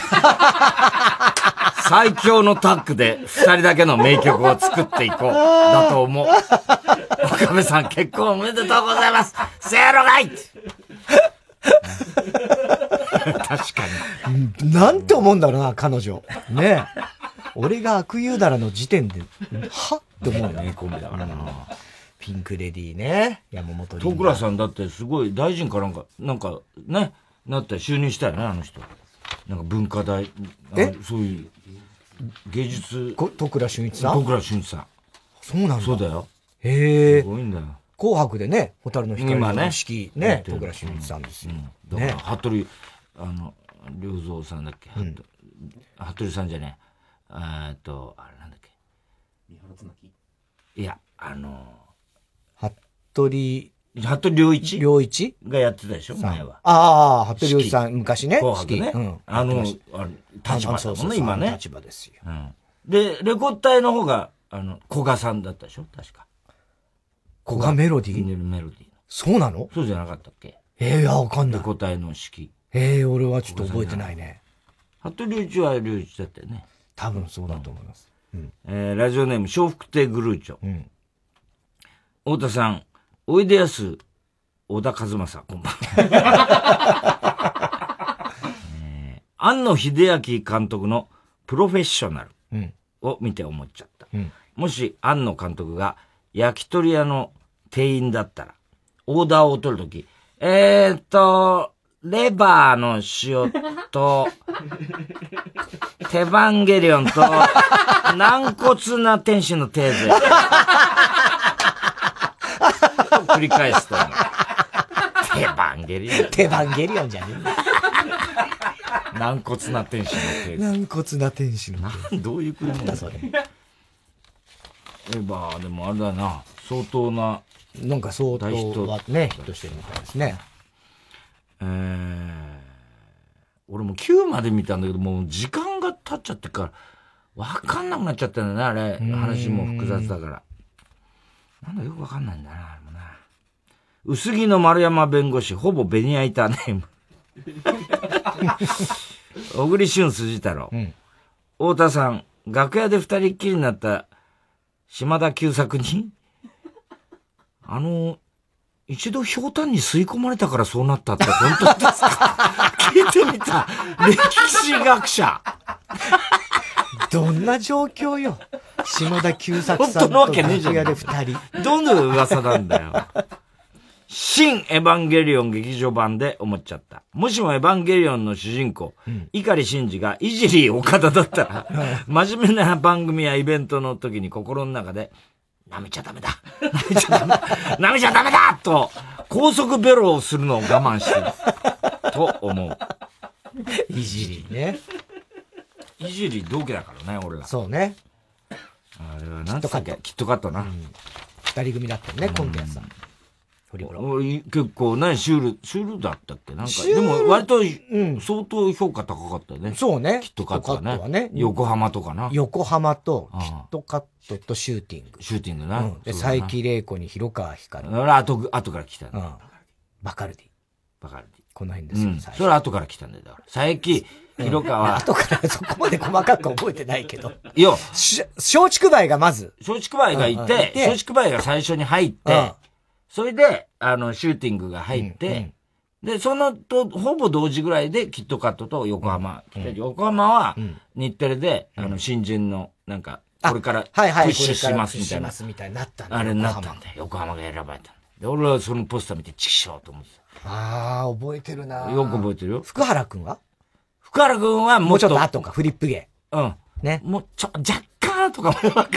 最強のタッグで二人だけの名曲を作っていこうだと思う岡部さん結婚おめでとうございます、せーのがい確かに。なんて思うんだろうな、彼女。ねえ。俺が悪言うならの時点で、はって思うよね、コンビだからな。ピンクレディーね。山本リンダ。戸倉さんだってすごい大臣かなんかね、なって就任したよね、あの人。なんか文化大、そういう、芸術。戸倉俊一さん。戸倉俊一さん。そうなんだ。そうだよ。へえ。すごいんだよ。紅白でね、ホタルの光の式、ね、戸倉俊一さんですよ。うん、だから、服部、良三さんだっけ、うん、服部さんじゃねえ、あれなんだっけ、三原綱木、いや、服部良一がやってたでしょ、前は。ああ、服部良一さん、昔ね。紅白ね。うん、立場だもんね、今ね。立場ですよ。うん、で、レコード隊の方が、古賀さんだったでしょ、確か。古賀メロディー？メロディー。そうなの？そうじゃなかったっけ？いや、わかんない。答えの式。俺はちょっと覚えてないね。服部良一は良一だったよね。多分そうだと思います。うん、ラジオネーム、笑福亭グルーチョ。うん。太田さん、おいでやす、小田和正、こんばんは。庵野秀明監督のプロフェッショナルを見て思っちゃった。うん、もし庵野監督が、焼き鳥屋の店員だったら、オーダーを取るとき、レバーの塩と、テバンゲリオンと、軟骨な天使のテーゼ。繰り返すと。テバンゲリオン。テバンゲリオンじゃねえ。軟骨な天使のテーゼ。軟骨な天使のテーゼ。どういう国なんだそれ。レバー、でもあれだな、相当な、なんか相当はね、ヒットしてるみたいですね。俺も9まで見たんだけど、もう時間が経っちゃってから、わかんなくなっちゃったんだよね、あれ。話も複雑だから。なんだよくわかんないんだな、あれもな。薄着の丸山弁護士、ほぼベニヤ板ネーム。小栗旬筋太郎。うん、太田さん、楽屋で二人っきりになった、島田久作に、一度ひょうたんに吸い込まれたからそうなったって本当ですか？聞いてみた歴史学者。どんな状況よ。下田久作さんと楽屋で二人。どんな噂なんだよ。新エヴァンゲリオン劇場版で思っちゃった。もしもエヴァンゲリオンの主人公、碇シンジがいじり岡田だったら、真面目な番組やイベントの時に心の中で、舐めちゃダメだ。舐めちゃダメだ。舐めちゃダメだと、高速ベロをするのを我慢してる。と思う。いじりね。いじり同期だからね、俺ら。そうね。あれは何だっけ？キットカットな。二人組だったよね、コンビやさん。結構ね、シュールだったっけなんか、でも割と、相当評価高かったね。そうね。キットカットはね。横浜とかな。横浜と、キットカットとシューティング。シューティングな。で、佐伯玲子に広川光。後から来たの。バカルディ。この辺ですよ、それは後から来たんだよ、だから。佐伯、広川。後からそこまで細かく覚えてないけど。いや、松竹梅がまず。松竹梅がいて、松竹梅が最初に入って、それで、シューティングが入って、で、そのと、ほぼ同時ぐらいで、キットカットと横浜。横浜は、日テレで、新人の、なんか、これから、プッシュしますみたいな。あれになったんだよ。横浜が選ばれたんだ。で、俺はそのポスター見て、チキショーと思ってた。あー、覚えてるなよく覚えてるよ。福原くんは？福原くんは、もうちょっと後か、フリップ芸。うん。ね。もう、若干とかもわかん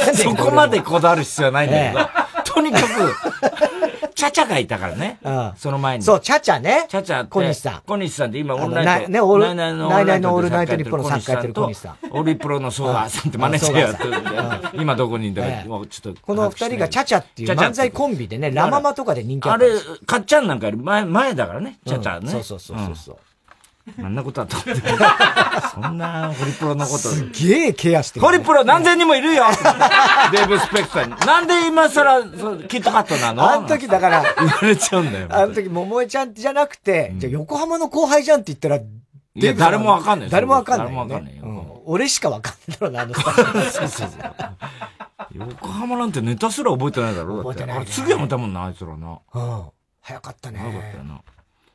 ない。そこまでこだわる必要はないんだけど。とにかく、チャチャがいたからね。その前に。そう、チャチャね。チャチャって。小西さん。小西さんって今オンラインで。ナイナイのオールナイトニッポンのサッカーやってる小西さん。オリプロのソーラーさんってマネージャーやってるんで。今どこにいるんだか。この二人がチャチャっていう漫才コンビでね、ラママとかで人気ある。あれ、かっちゃんなんかより前だからね、チャチャね。そう。あんなことはとってる。そんな、ホリプロのこと。すげえケアしてる、ね。ホリプロ何千人もいるよデーブ・スペクターに。なんで今更、キットカットなのあの時だから。言われちゃうんだよ。あの時、桃江ちゃんじゃなくて、じゃ横浜の後輩じゃんって言ったら、いや、誰もわかんない。誰もわかんない。俺しかわかんないだろうな、あの人。そう。横浜なんてネタすら覚えてないだろう、だって。覚えてない。あれすぐやめたもんな、あいつらな。うん。早かったね。早かったよな。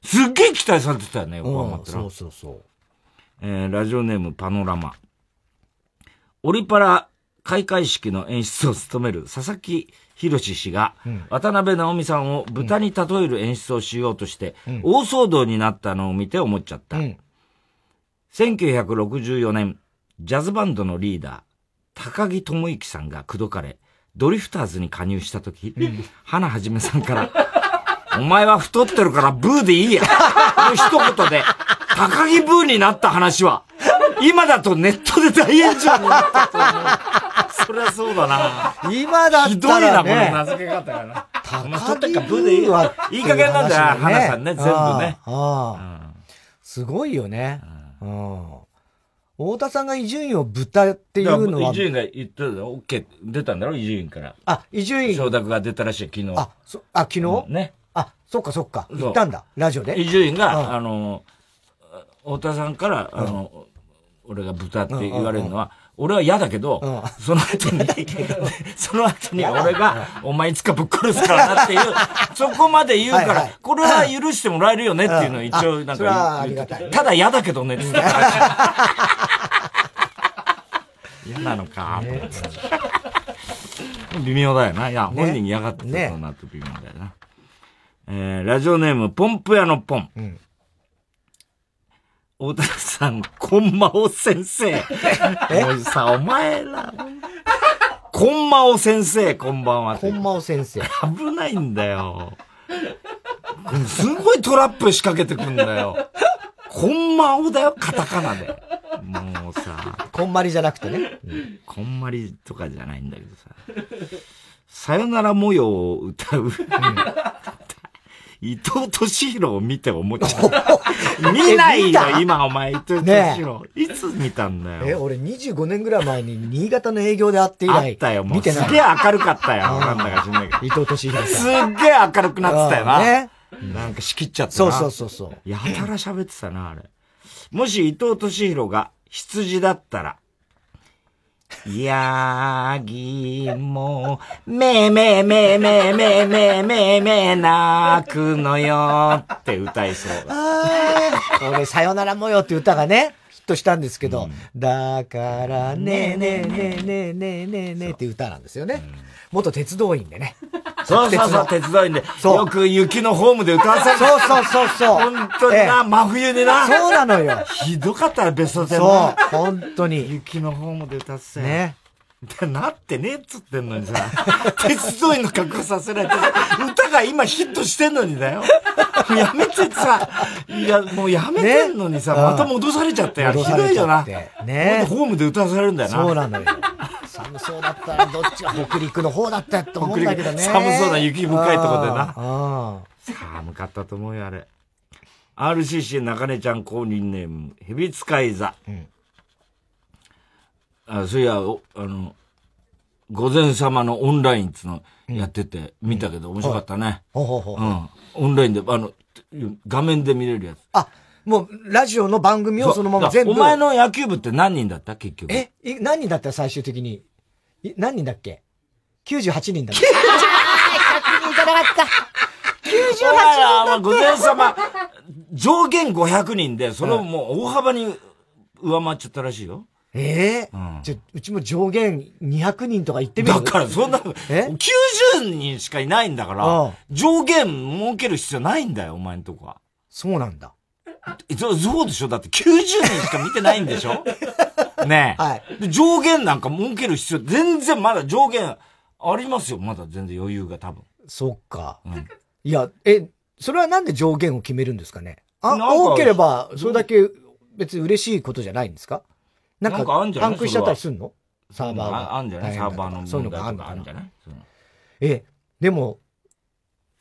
すっげえ期待されてたよね、横浜ってな。そう。ラジオネームパノラマ。オリパラ開会式の演出を務める佐々木宏氏が、渡辺直美さんを豚に例える演出をしようとして、大騒動になったのを見て思っちゃった。1964年、ジャズバンドのリーダー、高木智之さんが口説かれ、ドリフターズに加入したとき、花はじめさんから、お前は太ってるからブーでいいや。一言で、高木ブーになった話は、今だとネットで大炎上になったと思う。そりゃそうだな。今だったら、ね、ひどいな、この名付け方がな。高木ブーでいいわ。いい加減なんだよ、花さんね、全部ね。すごいよね。太田さんが伊集院を豚っていうのは。伊集院が言ってたよ。OK。出たんだろ、伊集院から。あ、伊集院。承諾が出たらしい、昨日。昨日ね。そっか。言ったんだ。ラジオで。伊集院が、太田さんから、俺が豚って言われるのは、俺は嫌だけど、その後に俺が、お前いつかぶっ殺すからなっていう、そこまで言うから、これは許してもらえるよねっていうのを一応、なんか言って、ただ嫌だけどねって言ったから。嫌なのか。微妙だよな。いや、本人嫌がってたのなって微妙だよな。ラジオネーム、ポンプ屋のポン。大田さん、コンマオ先生。おじさん、お前ら。コンマオ先生、こんばんは。コンマオ先生。危ないんだよ。すごいトラップ仕掛けてくんだよ。コンマオだよ、カタカナで。もうさ。コンマリじゃなくてね。コンマリとかじゃないんだけどさ。さよなら模様を歌う。伊藤敏弘を見て思っちゃった。見ないよ、今お前、伊藤敏弘。いつ見たんだよ。俺25年ぐらい前に新潟の営業で会って以来。あったよ、もう。すげえ明るかったよ、なんだか知んないけど。伊藤敏弘。すっげえ明るくなってたよな。なんか仕切っちゃったな。そう。やたら喋ってたな、あれ。もし伊藤敏弘が羊だったら、ヤギもめ泣くのよって歌いそうだ。俺さよならもよって歌がねヒットしたんですけど、だからねねねねねねねって歌なんですよね。元鉄道員でね。そうそうそう、鉄道員でよく雪のホームで歌わせる。そうそうそうそう。本当にな、真冬にな。そうなのよ。ひどかったらベスト10の。そう、本当に。雪のホームで歌ってたね。なってねえっつってんのにさ、鉄道員の格好させられて、歌が今ヒットしてんのにだよ。やめてさ、いや、もうやめてんのにさ、また戻されちゃったよ。ひどいよな。ね。ホームで歌わされるんだよな。そうなのよ。寒そうだったら、どっちが北陸の方だったって思うんだけどね。寒そうな雪深いとこでな。寒かったと思うよ、あれ。RCC 中根ちゃん公認ネーム、蛇使い座。あ、そういや、午前様のオンラインっつのやってて、見たけど面白かったね。オンラインで、画面で見れるやつ。あ、もう、ラジオの番組をそのまま全部。お前の野球部って何人だった結局。え、何人だった最終的に。何人だっけ ?98 人だった。98人じゃなかった。98人だった。午前様、上限500人で、それをもう大幅に上回っちゃったらしいよ。ええー、うん、じゃ、うちも上限200人とか言ってみる。だからそんな、90人しかいないんだから、上限設ける必要ないんだよ、お前んとこは。そうなんだ。そうでしょ、だって90人しか見てないんでしょねえ。はい。上限なんか設ける必要、全然まだ上限ありますよ、まだ全然余裕が多分。そっか。うん、いや、それはなんで上限を決めるんですかね。あ、多ければ、それだけ別に嬉しいことじゃないんですか。なんかあんじゃない？パンクしちゃったりすんの？サーバーが。あんじゃない？サーバーの問題とか。そういうのがあんじゃない？でも、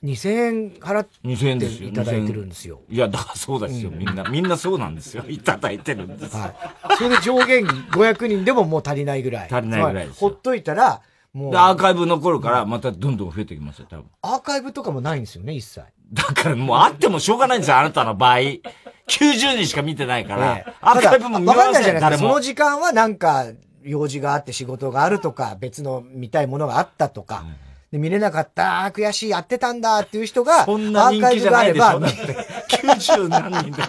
2000円払っていただいてるんですよ。いや、だからそうですよ。みんなそうなんですよ。いただいてるんですよ。はい。それで上限500人でももう足りないぐらい。足りないぐらいです。ほっといたら、もう。アーカイブ残るから、またどんどん増えてきますよ、多分。アーカイブとかもないんですよね、一切。だからもうあってもしょうがないんですよ、あなたの場合。90人しか見てないから、アーカイブも見られないじゃないですか。その時間はなんか、用事があって仕事があるとか、別の見たいものがあったとか、で見れなかった、悔しい、やってたんだっていう人が、アーカイブがあれば、90何人でや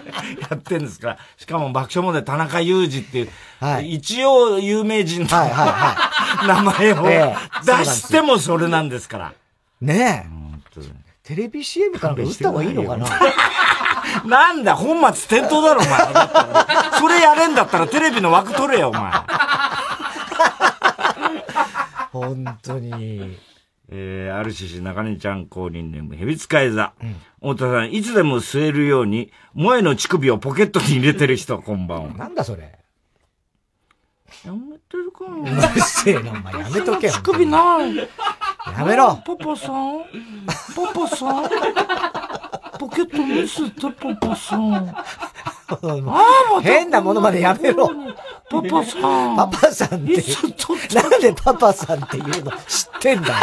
ってんですから、しかも爆笑問題田中裕二っていう、一応有名人の名前を出してもそれなんですから。ねえ。テレビ CM から打った方がいいのかななんだ、本末転倒だろ、お前。それやれんだったらテレビの枠取れよ、お前。本当に。RCC 中根ちゃん公認ネーム、蛇使い座。太田さん、いつでも吸えるように、萌えの乳首をポケットに入れてる人、こんばんは。なんだそれ。やめてるかな。うるせえな、お前。やめとけよ。乳首ない。やめろ。パパさん。パパさん。ポケット見せて、パパさん。変なものまでやめろ。パパさん。パパさんって。なんでパパさんって言うの知ってんだよ。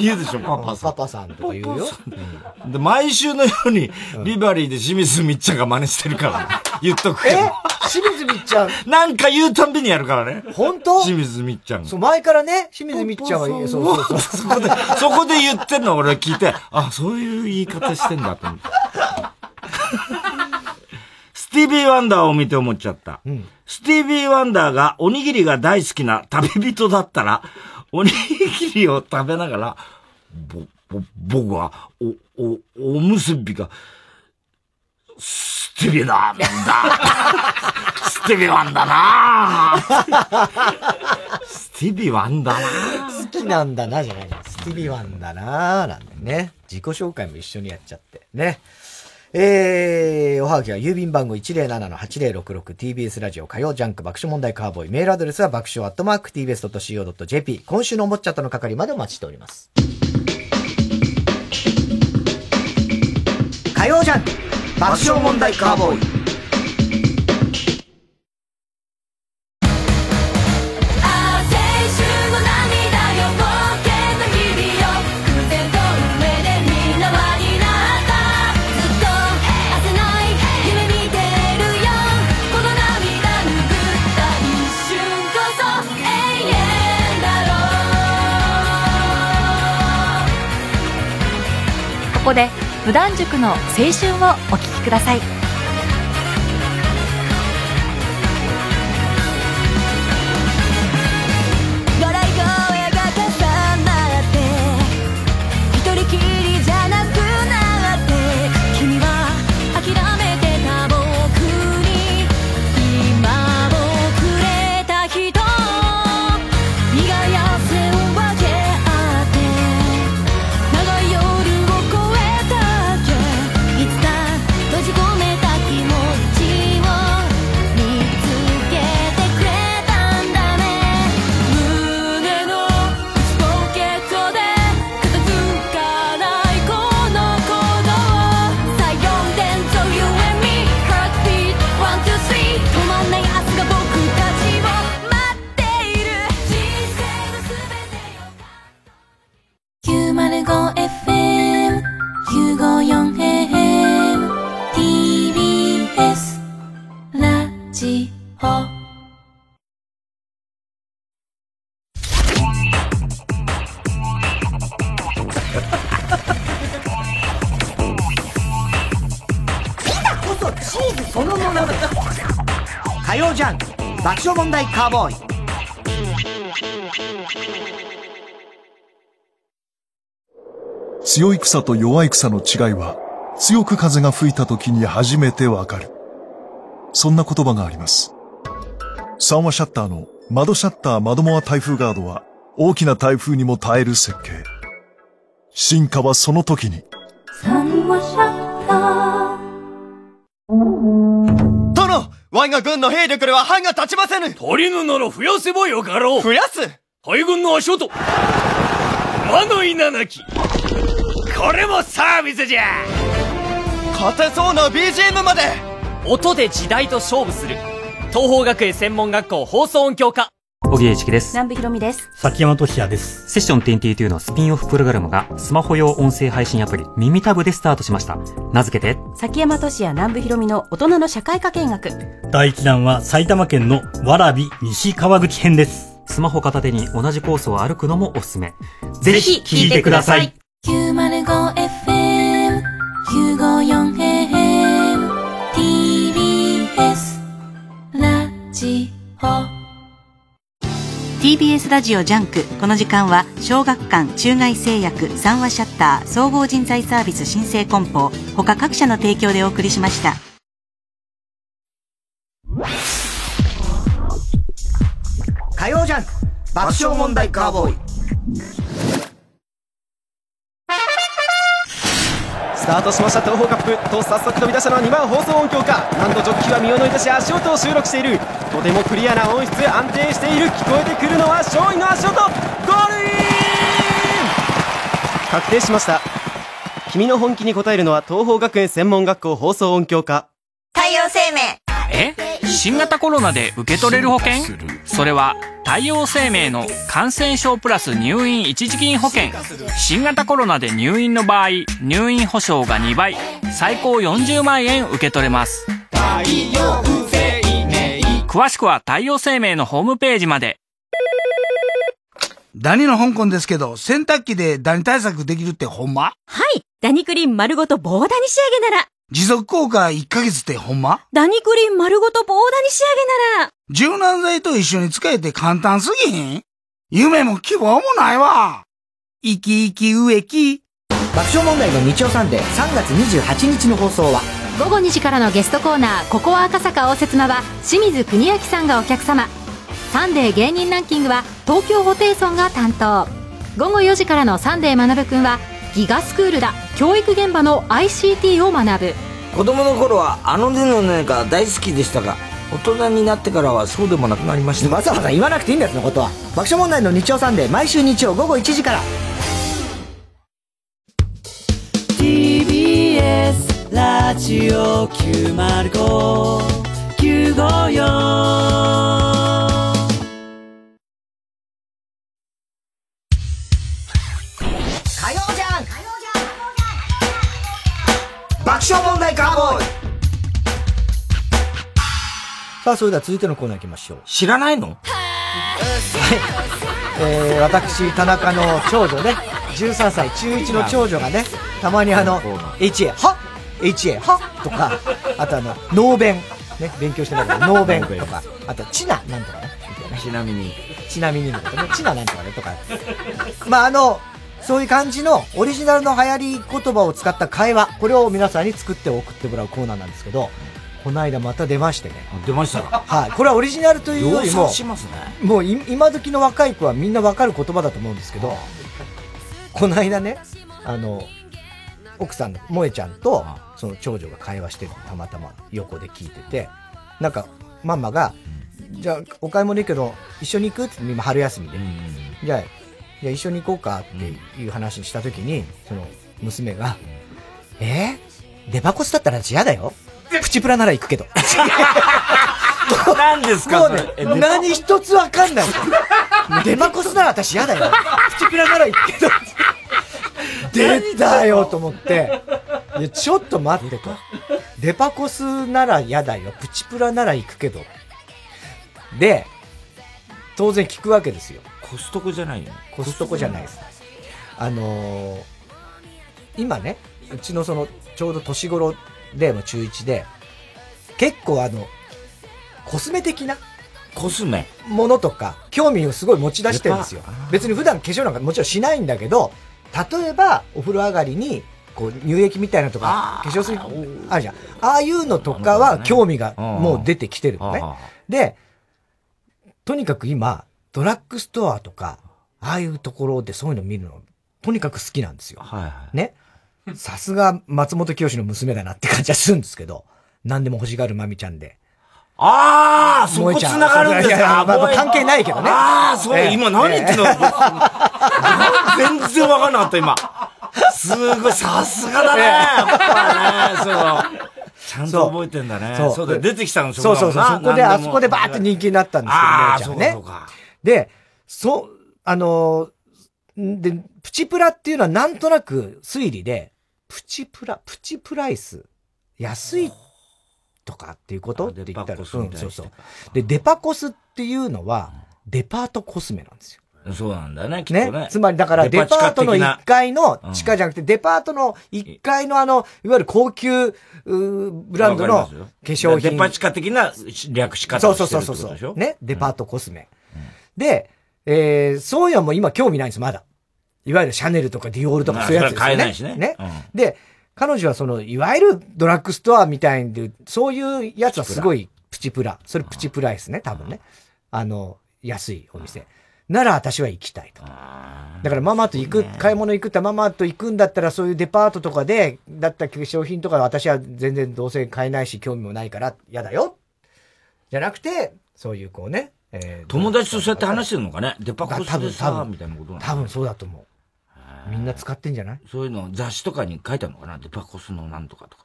言うでしょ、パパさん。パパさんとか言うよ。で、毎週のように、ビバリーで清水みっちゃんが真似してるから、言っとくけど。清水みっちゃんなんか言うたんびにやるからね。本当？清水みっちゃん。そう、前からね、清水みっちゃんは言う。そう。そこで言ってんの俺は聞いて、あ、そういう言い方してんだと思って。スティービー・ワンダーを見て思っちゃった。スティービー・ワンダーがおにぎりが大好きな旅人だったら、おにぎりを食べながら、僕は、おむすびが、スティビなんだ。スティビワンだなスティビワンだな好きなんだなじゃないスティビワンだななんでね。自己紹介も一緒にやっちゃって。ね。おはぎは郵便番号 107-8066 TBS ラジオ火曜ジャンク爆笑問題カーボーイメールアドレスは爆笑@tbs.co.jp 今週の思っちゃったの係までお待ちしております。火曜ジャンク爆笑問題カーボーイこで無断塾の青春をお聞きください。カーボーイ強い草と弱い草の違いは強く風が吹いた時に初めてわかる。そんな言葉があります。3話シャッターの窓シャッター窓モア台風ガードは大きな台風にも耐える設計。進化はその時に3話シャッター我が軍の兵力では範が立ちませぬ。足りぬなら増やせばよかろう。増やす大軍の足音魔の稲なきこれもサービスじゃ。勝てそうな BGM まで音で時代と勝負する東邦学園専門学校放送音響科小木栄一樹です。南部ひろみです。崎山俊也です。セッション22のスピンオフプログラムがスマホ用音声配信アプリ耳タブでスタートしました。名付けて崎山俊也南部ひろみの大人の社会科見学。第1弾は埼玉県の蕨西川口編です。スマホ片手に同じコースを歩くのもおすすめ。ぜひ聞いてください。 905FM 954FM TBS ラジオ。TBS ラジオジャンク。この時間は小学館、中外製薬、三話シャッター、総合人材サービス新生梱包他各社の提供でお送りしました。火曜ジャンク爆笑問題カーボーイスタートしました。東方カップと早速飛び出したのは2番放送音響か。なんとジョッキーは身を乗り出し足音を収録している。とてもクリアな音質、安定している。聞こえてくるのは勝利の足音。ゴールイン確定しました。君の本気に応えるのは東方学園専門学校放送音響科太陽生命。新型コロナで受け取れる保険、それは太陽生命の感染症プラス入院一時金保険。新型コロナで入院の場合、入院保証が2倍、最高40万円受け取れます。太陽生命。詳しくは太陽生命のホームページまで。ダニの香港ですけど、洗濯機でダニ対策できるってほんま？はい、ダニクリーン丸ごと棒ダニ仕上げなら。持続効果1ヶ月ってほんま？ダニクリーン丸ごと棒ダニ仕上げなら。柔軟剤と一緒に使えて簡単すぎへん？夢も希望もないわ。生き生き植木。爆笑問題の日曜サンデー3月28日の放送は午後2時からのゲストコーナーここは赤坂応接間は清水国明さんがお客様。サンデー芸人ランキングは東京ホテイソンが担当。午後4時からのサンデーまなぶくんはギガスクールだ教育現場の ICT を学ぶ。子供の頃はあの手の何か大好きでしたが、大人になってからはそうでもなくなりました。わざわざ言わなくていいんだよそのことは。爆笑問題の日曜サンデー毎週日曜午後1時から TBS ラジオ 905-954爆笑問題カーボーイ。さあ、それでは続いてのコーナー行きましょう。知らないの？私、田中の長女ね、13歳、中1の長女がね、たまにHA は HA はとか、あと脳弁ね、勉強してないから脳弁とか、あとチナなんとかね、ちなみにとかね、チナなんとかねとか、まあそういう感じのオリジナルの流行り言葉を使った会話、これを皆さんに作って送ってもらうコーナーなんですけど、この間また出ましてね。出ましたか。はい。これはオリジナルというよりも、しますね、もう今時の若い子はみんなわかる言葉だと思うんですけど、この間ね、奥さんの萌ちゃんとその長女が会話してるのたまたま横で聞いてて、なんかママが、じゃあお買い物行くけど一緒に行くって今春休みで、じゃあ一緒に行こうかっていう話したときに、その娘が、デバコスだったら嫌だよ。プチプラなら行くけど。何ですかね、何一つわかんない。デバコスなら私嫌だよ。プチプラなら行くけど。出たよと思って。いや、ちょっと待ってと。デパコスなら嫌だよ。プチプラなら行くけど。で、当然聞くわけですよ。コストコじゃないよ。コストコじゃないです。今ね、うちのちょうど年頃で、も中1で、結構コスメ的な。コスメものとか、興味をすごい持ち出してるんですよ。別に普段化粧なんかもちろんしないんだけど、例えば、お風呂上がりに、こう、乳液みたいなとか、化粧水、あるじゃん。ああいうのとかは、興味がもう出てきてるのね。で、とにかく今、ドラッグストアとか、ああいうところでそういうの見るの、とにかく好きなんですよ。ね。さすが、松本清の娘だなって感じはするんですけど、何でも欲しがるまみちゃんで。ああ、そこ繋がるんですか。まあ関係ないけどね。ああ、そう、今何言ってんの、全然わかんなかった、今。すごい、さすがだね。やっぱね、そう。ちゃんと覚えてんだね。そうだ、出てきたの、そう。そこで、あそこでバーッと人気になったんですけどね。そうか。で、で、プチプラっていうのはなんとなく推理で、プチプライス、安いとかっていうことって言ったら、そう。で、デパコスっていうのは、デパートコスメなんですよ。そうなんだね、きっとね。つまりだから、デパートの1階の、地下じゃなくて、デパートの1階のいわゆる高級、ブランドの化粧品。デパ地下的な略し方をしてるってことでしょ？ね、デパートコスメ。で、そういうのも今興味ないんです、まだ。いわゆるシャネルとかディオールとかそういうやつですね。買えないしね。ね。で、彼女はいわゆるドラッグストアみたいで、そういうやつはすごいプチプラ。それプチプライスね、多分ね。安いお店。なら私は行きたいと。だからママと行く、買い物行くってママと行くんだったらそういうデパートとかで、だったら化粧品とか私は全然どうせ買えないし興味もないから嫌だよ。じゃなくて、そういうこうね。友達とそうやって話してるのかね、デパコスでさ、みたいなことなの。多分そうだと思う。みんな使ってんじゃない？そういうの雑誌とかに書いてあるのかな、デパコスのなんとかとか。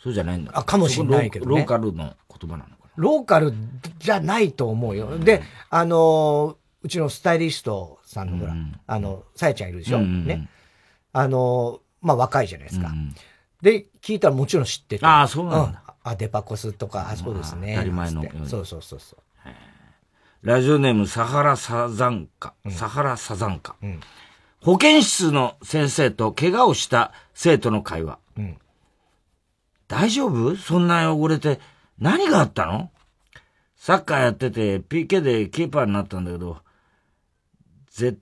そうじゃないんだ。あ、かもしれないけどね。ローカルの言葉なのかな。ローカルじゃないと思うよ。で、うちのスタイリストさんのほら、さやちゃんいるでしょ？ね。まあ若いじゃないですか。で、聞いたらもちろん知ってて。ああ、そうなんだ。あ、デパコスとか、あそこですね。当たり前の。そう。ラジオネーム、サハラサザンカ。保健室の先生と怪我をした生徒の会話。大丈夫？そんな汚れて何があったの？サッカーやってて PK でキーパーになったんだけど、ZT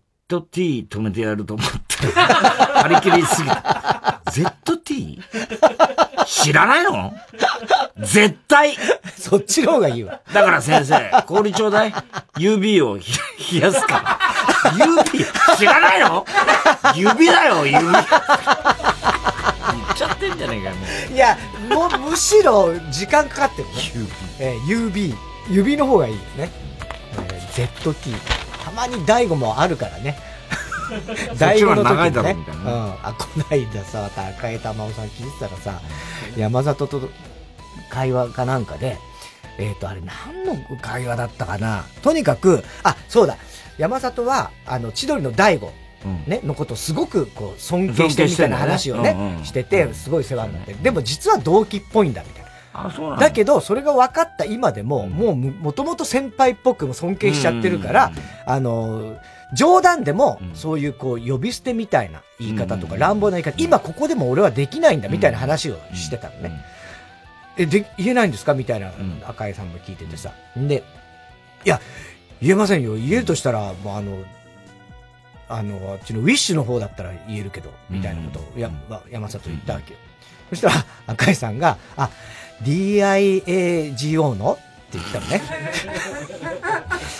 止めてやると思って。張り切りすぎた。ZT？ 知らないの？絶対そっちの方がいいわ。だから先生、氷ちょうだい。指を冷やすから。指知らないの？指だよ、指。言っちゃってんじゃねえかよ、もう。いや、むしろ時間かかってるね。指の方がいいよね。ZT。たまに大悟もあるからね。大悟の時にね。こないださ、高江玉緒さん聞いてたらさ、山里と会話かなんかで、あれ何の会話だったかな。とにかく、あ、そうだ。山里は、千鳥の大悟、ね、のことすごくこう、尊敬してみたいな話をね、してて、すごい世話になって。でも実は同期っぽいんだ、みたいな。あ、そうなんだ。だけどそれが分かった今でも、うん、もうもともと先輩っぽくも尊敬しちゃってるから、うんうんうん、冗談でも、うん、そういうこう呼び捨てみたいな言い方とか、うん、乱暴な言い方、うん、今ここでも俺はできないんだみたいな話をしてたのね、うん、で言えないんですかみたいな、うん、赤井さんも聞いててさ、でいや言えませんよ、言えるとしたらもうあっちのウィッシュの方だったら言えるけどみたいなことを、うん、山里言ったわけよ、うん、そしたら赤井さんがあ DIAGO のって言ったのね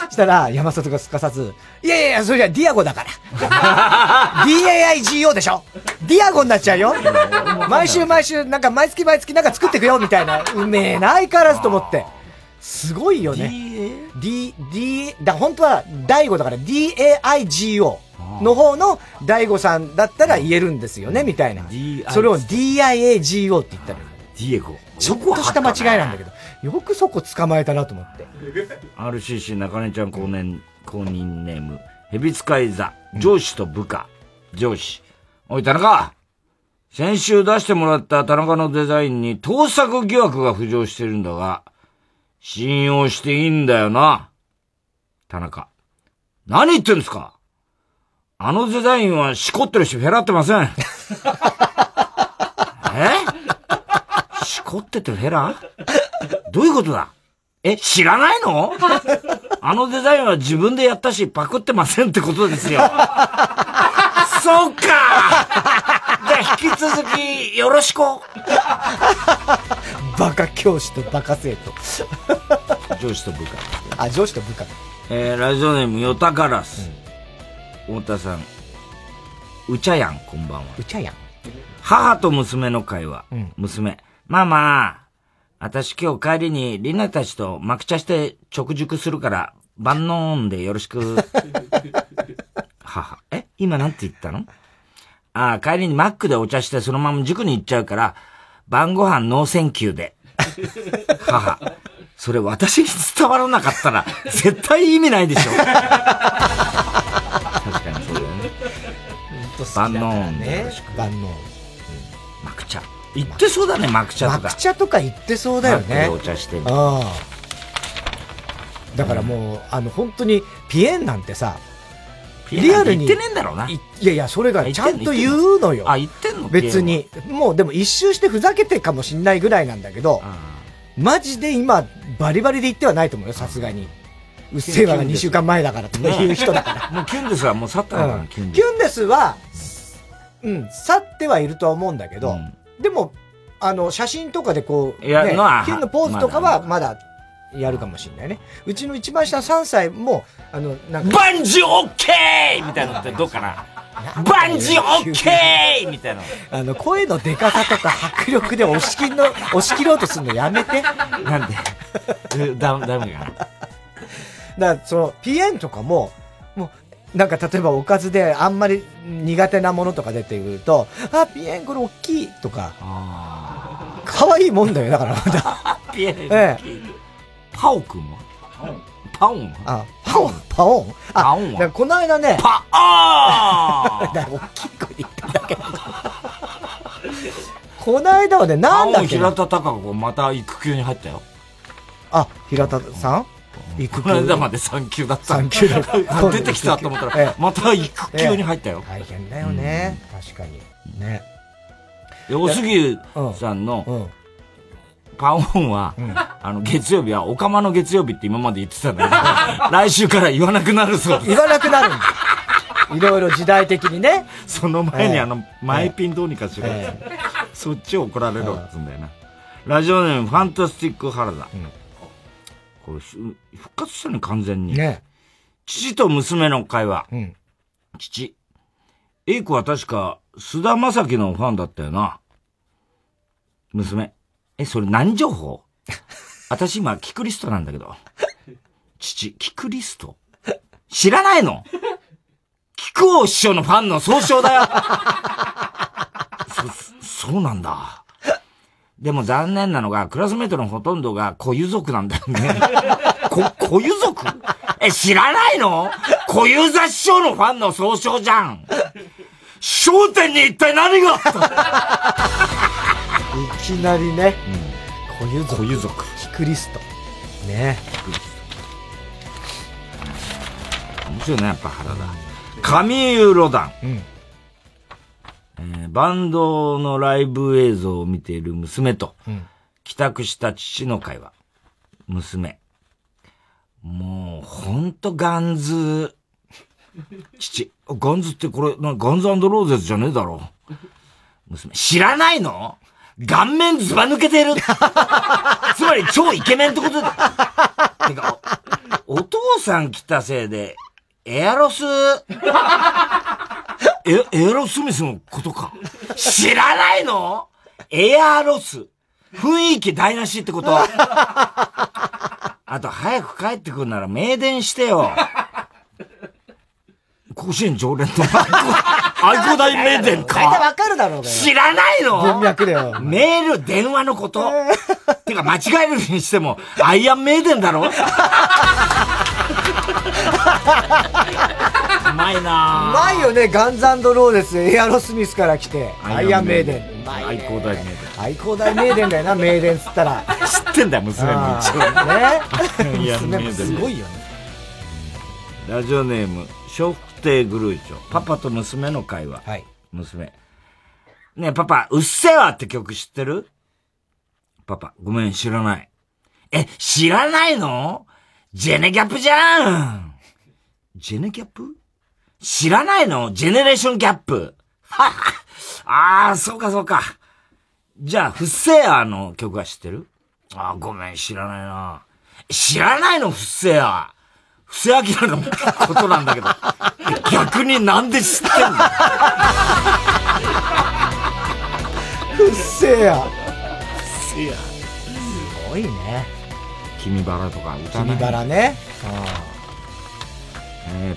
そしたら山里がすかさずいやいやそれじゃディアゴだからDAIGO でしょ、ディアゴになっちゃうよ毎週なんか毎月なんか作っていくよみたいな、うめえな相変わらずと思って、すごいよね。だ本当は大悟だから DAIGO の方の大悟さんだったら言えるんですよねみたいな。それを DIAGO って言ったのよ。ディエゴ。ちょっとした間違いなんだけど、よくそこ捕まえたなと思って。RCC 中根ちゃん公認ネーム蛇使い座、上司と部下、上司。おい田中。先週出してもらった田中のデザインに盗作疑惑が浮上してるんだが。信用していいんだよな。田中。何言ってんですか？あのデザインはしこってるし、フェラってません。え？しこっててフェラ？どういうことだ？え、知らないの？あのデザインは自分でやったし、パクってませんってことですよ。そうか！じゃ引き続き、よろしく。バカ教師とバカ生徒上司と部下、あ、上司と部下、ラジオネームよたからす、うん、太田さん、うちゃやん、こんばんは。うちゃやん。母と娘の会話、うん、娘、ママ、私今日帰りにりなたちとまく茶して直熟するから万能音でよろしく母、え、今なんて言ったの？あ、帰りにマックでお茶してそのまま塾に行っちゃうから晩ご飯ノーセンキューで。母。それ私に伝わらなかったら、絶対意味ないでしょ。確かにそうだよね。万能ね。万能。マクチャ。言ってそうだね、マクチャとか。マクチャとか言ってそうだよね。マクでお茶してる。だからもう、本当に、ピエンなんてさ、リアルに言ってねえんだろうな。いやいや、それがちゃんと言うのよ。あ、言ってんの？別にもうでも一周してふざけてかもしんないぐらいなんだけど、マジで今バリバリで言ってはないと思うよ。さすがにうっせぇわが2週間前だからという人だからもうキュンデスはもう去ったから。キュンデスはうん去ってはいるとは思うんだけど、でも写真とかでこうキュンのポーズとかはまだやるかもしれないね。うちの一番下3歳もなんかバンジーオッケーみたいなのってどうかな。バンジーオッケーみたいな声のでかさとか迫力で押し切ろうとするのやめて。なんでダメかな。だからそのピエンとかもうなんか例えばおかずであんまり苦手なものとか出てくると、あ、ピエンこれ大きいとか、可愛いもんだよだからまだピエン大きい。パオくんはパオン、あ、パオンあ、なんかこの間ね、パオーだから大きい声で言ったんだけどこの間はね、なんだっけ、パオン平田隆子また育休に入ったよ。あ、平田さん育休、この間まで産休だった出てきたと思ったら、また育休に入ったよ。大変だよね、確かにね。大杉さんの、パオンは、月曜日は、おかまの月曜日って今まで言ってたんだけど、来週から言わなくなるそうです。言わなくなるんだ。いろいろ時代的にね。その前に前ピンどうにかしろ。そっちを怒られろって言うんだよな。ラジオネーム、ファンタスティック原田。これ、復活したね、完全に。ね。父と娘の会話。父。A子は確か、菅田将暉のファンだったよな。娘。え、それ何情報？私今、キクリストなんだけど。父、キクリスト？知らないの？木久扇師匠のファンの総称だよ。そうなんだ。でも残念なのが、クラスメートのほとんどが固有族なんだよね。固有族？え、知らないの？固有座師匠のファンの総称じゃん。笑点に一体何があった？いきなりね、固有族ヒクリストねえ面白いねやっぱ原田神湯ロダン、バンドのライブ映像を見ている娘と、帰宅した父の会話娘もうほんとガンズ父ガンズってこれガンズ&ローゼズじゃねえだろ娘知らないの顔面ずば抜けてるつまり超イケメンってことだてかお父さん来たせいでエアロスミスのことか知らないのエアロス雰囲気台無しってことあと早く帰ってくるなら明電してよ甲子園常連の愛工大名電か。大体わかるだろうがよ。知らないの？文脈だよ。メール、電話のこと。てか間違えるにしても、アイアン名電だろうまいなぁ。うまいよね、ガンズ&ローゼス、エアロスミスから来て、アイアン名電。愛工大名電。愛工大名電だよな、名電つったら。知ってんだよ、娘も一応。ね。娘もすごいよね。ラジオネーム、笑福亭グルーチョ。パパと娘の会話。はい。娘。ねえ、パパ、うっせぇわって曲知ってる？パパ、ごめん、知らない。知らないの？ジェネギャップじゃん！ジェネギャップ？知らないの？ジェネレーションギャップ。はは。そうかそうか。じゃあ、ふっせぇわの曲は知ってる？ごめん、知らないな。知らないの、ふっせぇわ。布施明のことなんだけど逆になんで知ってんの布施や布施やすごいね君バラとか歌ない君バラね、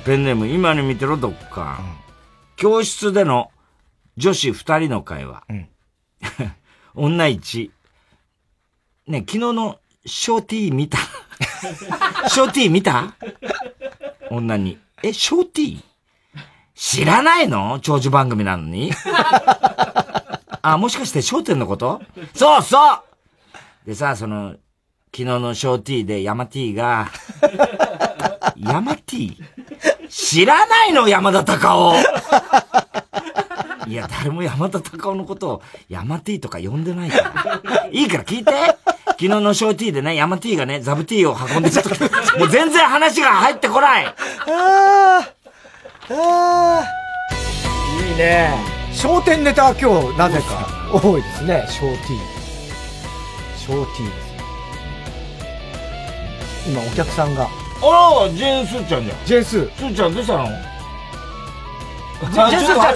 ペンネーム今に見てろどっか、教室での女子二人の会話、女一ね昨日のショーティー見たショーティー見た？女に。ショーティー？知らないの？長寿番組なのに。もしかして笑点のこと？そうそう！でさ、昨日のショーティーで山ティーが、山ティー？知らないの？山田隆夫！いや、誰も山田隆夫のことを山ティーとか呼んでないから。いいから聞いて！昨日のショーティーでね、山ティーがね、ザブティーを運んでちょっと、もう全然話が入ってこないいいね。笑点ネタは今日、なぜか多いですね、ショーティー。ショーティーです。今、お客さんが。ジェーンスーちゃんじゃん。ジェーンスー。スーちゃんどうしたの？ち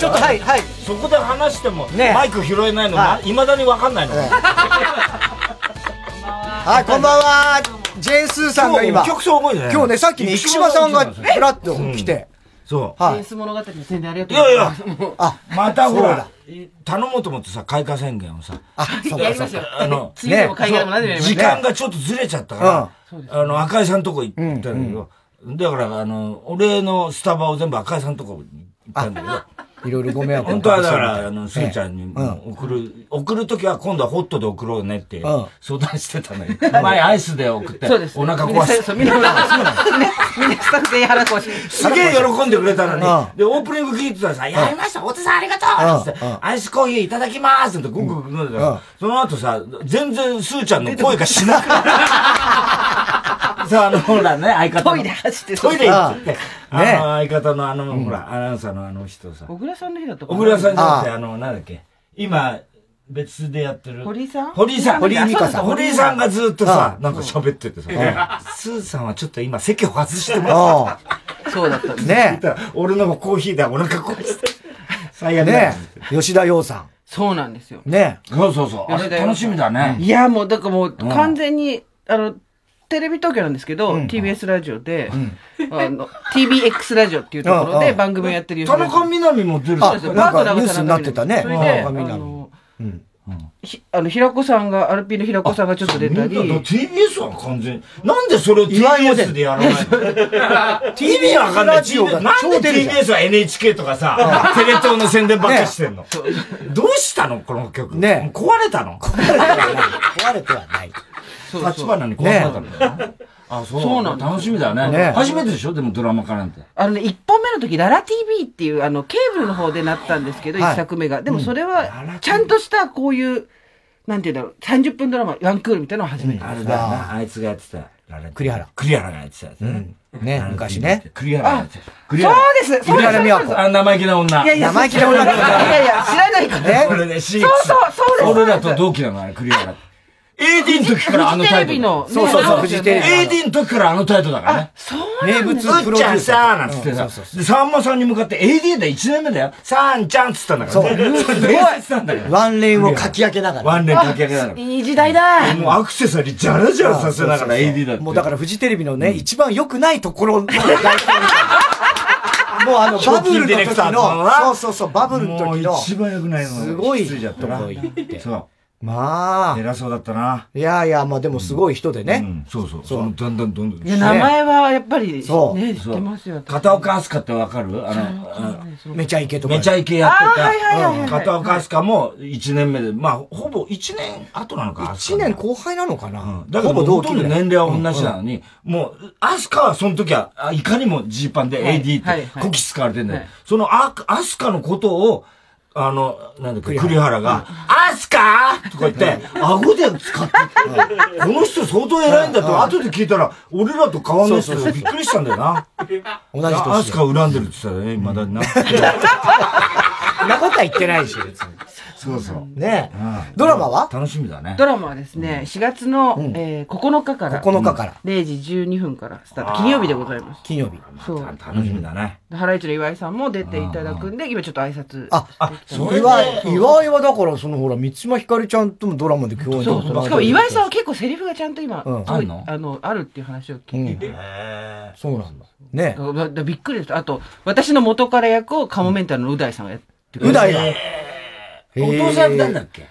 ょっと、はい。そこで話しても、マイク拾えないのが、未だにわかんないの。こんばんは。ジェーンスーさんが今。曲多いね。今日ね、さっき生島さんがふらっと来て。そう。ジェーンス物語の宣伝ありがとうございます。またほら、頼もうと思ってさ、開花宣言をさ。やりましたよ。次でも開花でも何でもやりました。時間がちょっとずれちゃったから、赤井さんとこ行ったんだけど、だから、俺のスタバを全部赤井さんとこ行ったんだけど。いろいろご迷惑をかけて。本当はだから、スーちゃんに送るときは今度はホットで送ろうねって相談してたのよ。前アイスで送って、お腹壊して。みんなスタッフ全員腹壊して。すげえ喜んでくれたのに。で、オープニング聞いてたらさ、やりました太田さんありがとうってアイスコーヒーいただきますってグググ飲んでたら、その後さ、全然スーちゃんの声がしなくなさ、ほらね、相方の。トイレ行って。相方のほら、アナウンサーの人さ。小倉さんの日だったかな？小倉さんじゃなくて、なんだっけ。今、別でやってる。堀井さん。堀井美香さん。堀井さんがずっとさ、なんか喋っててさ。スーさんはちょっと今、席を外してもらった。そうだったね。俺のコーヒーでお腹壊して。最悪ね。吉田洋さん。そうなんですよ。ね。そう。あれ楽しみだね。いや、もう、だからもう、完全に、テレビ東京なんですけど、TBS ラジオで、TBX ラジオっていうところで番組をやってるような。田中みな実も出るんですよ。パートナーがニュースになってたね。それで、平子さんが、アルピーの平子さんがちょっと出たり。TBS は完全に。なんでそれを TBS でやらないの？ TV はわかんない。なんで TBS は NHK とかさ、テレ東の宣伝ばっかしてんの？どうしたのこの曲。ね。壊れたの？壊れてはない。立花に壊れたんだよな。あ、そうなの。楽しみだよね。初めてでしょでもドラマ化なんて。1本目の時、ララ TV っていう、ケーブルの方でなったんですけど、1作目が。でもそれは、ちゃんとしたこういう、なんていうんだろう、30分ドラマ、ワンクールみたいなのを初めて。あれだな、あいつがやってた。栗原がやってたやつね。ね、昔ね。栗原がやってた。そうです栗原美和子。生意気な女。いやいや、生意気な女。いやいや、知らないからね。これね、そうそう、そうです。俺らと同期なのあれ、栗原。AD の時からあの態度。そうそうそう。AD の時からあの態度だからね。そう名物プロデューサーなんつってさ。で、さんまさんに向かって AD で1年目だよ。さんちゃんっつったんだからね。そう。伝説なんだから。ワンレンをかき上げながら。いい時代だ。もうアクセサリージャラジャラさせながら AD だって。もうだからフジテレビのね、一番良くないところの代表みたいな。もうバブルの時の、バブルの時の。一番良くないの。すごい。そう。まあ。偉そうだったな。いやいや、まあでもすごい人でね。そうそう。その、だんだんどんどん。いや、名前はやっぱり、そう。ね、知ってますよ。片岡飛鳥ってわかる？めちゃイケとか。めちゃイケやってた。片岡飛鳥も1年目で、まあ、ほぼ1年後なのか。1年後輩なのかな。だけど、ほとんど年齢は同じなのに、もう、飛鳥はその時は、いかにもジーパンで AD って、こき使われてんだよ。その、飛鳥のことを、なんだっけ、栗原が、アスカーとか言って、顎で使って、この人相当偉いんだと、後で聞いたら、俺らと変わんない人びっくりしたんだよな。同じ人。アスカを恨んでるって言ったらね、未だにな。そんなことは言ってないし、別に。そうそう。ねえ。ドラマは？楽しみだね。ドラマはですね、4月の9日から。0時12分からスタート。金曜日でございます。金曜日。そう。楽しみだね。ハライチの岩井さんも出ていただくんで、今ちょっと挨拶。あ、それは、岩井はだから、そのほら、満島ひかりちゃんともドラマで共演してる。しかも岩井さんは結構セリフがちゃんと今、あるっていう話を聞いて。そうなんだ。ねえ。びっくりです。あと、私の元から役をカモメンタルのう大さんがやってくれて。う大が。お父さんなんだっけ？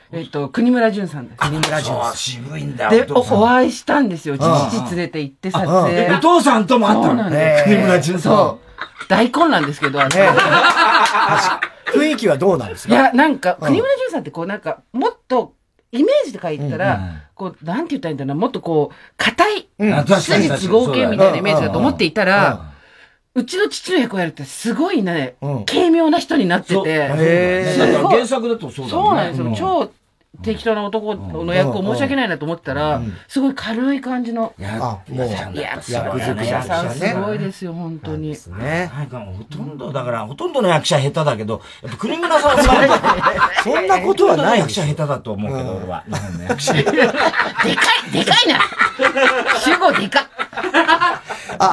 国村淳さんです。国村淳さん。渋いんだよ。で、お会いしたんですよ。父連れて行って撮影。お父さんとも会ったのね。国村淳さん。そう。大混乱ですけど、雰囲気はどうなんですか？いや、なんか、国村淳さんってこう、なんか、もっと、イメージで書いたら、こう、なんて言ったらいいんだろうな、もっとこう、硬い、筋都合系みたいなイメージだと思っていたら、うちの父の役をやるってすごいね、軽妙な人になってて。原作だとそうだね。そうなんですよ。超適当な男の役を申し訳ないなと思ったら、すごい軽い感じの。役者さんすごいですよ、本当に。ね。ほとんどの役者下手だけど、やっぱ国村さんは、そんなことはない役者下手だと思うけど、俺は。でかいな主語でかい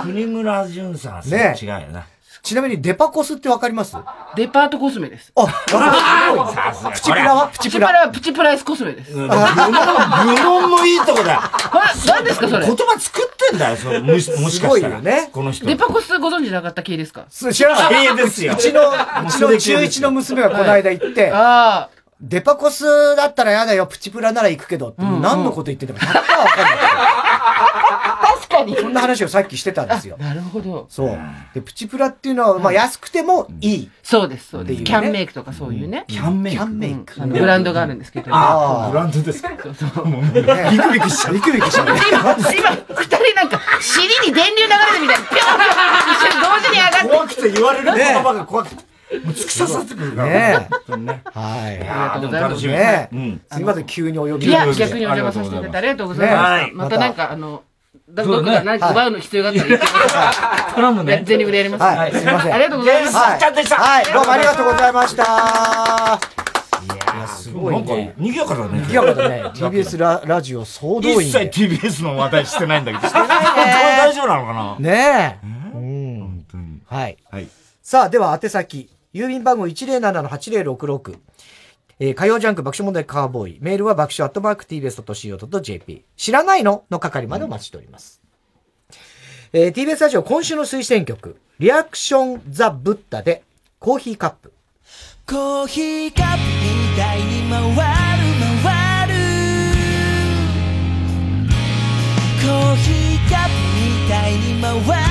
国村淳さんはすごい違うよな。ちなみにデパコスってわかります？デパートコスメです。あ、すごい。プチプラは？プチプラはプチプライスコスメです。部門もいいとこだ。何ですかそれ？言葉作ってんだよ、もしかしたらね。この人。デパコスご存知なかった系ですか？知らない。系ですよ。うちの中一の娘がこの間行って、デパコスだったらやだよ、プチプラなら行くけどって何のこと言ってても100%わかんない。そんな話をさっきしてたんですよ。なるほど。そう。で、プチプラっていうのは、まあ、安くてもいい。そうです、そうです。キャンメイクとかそういうね。キャンメイク。ブランドがあるんですけど。ああ、ブランドですか。そう。ビクビクしちゃう。今、二人なんか、尻に電流流れてみたいな。ぴょん一緒に同時に上がって。怖くて言われる言葉が怖くて。もう突き刺さってくるから。ね。はい。ありがとうございます。ね。すいません、急にお呼びいただいて。いや、逆にお邪魔させていただいてありがとうございます。またなんか、どこか何か奪うの必要があったら言ってください。トランプね。全力でやります。はい。すいません。ありがとうございます。ちゃんでした。はい。どうもありがとうございました。いや、すごい。なんか、賑やかだね。賑やかだね。TBS ラジオ総動員。一切 TBS の話題してないんだけど。してないね。大丈夫なのかな？ねえ。本当に。はい。さあ、では、宛先。郵便番号 107-8066。火曜ジャンク爆笑問題カーボーイ。メールは爆笑@tbs.co.jp。知らないのの係までお待ちしております。TBS ラジオ今週の推薦曲、リアクションザ・ブッダでコーヒーカップ。コーヒーカップみたいに回るのコーヒーカップみたいに回る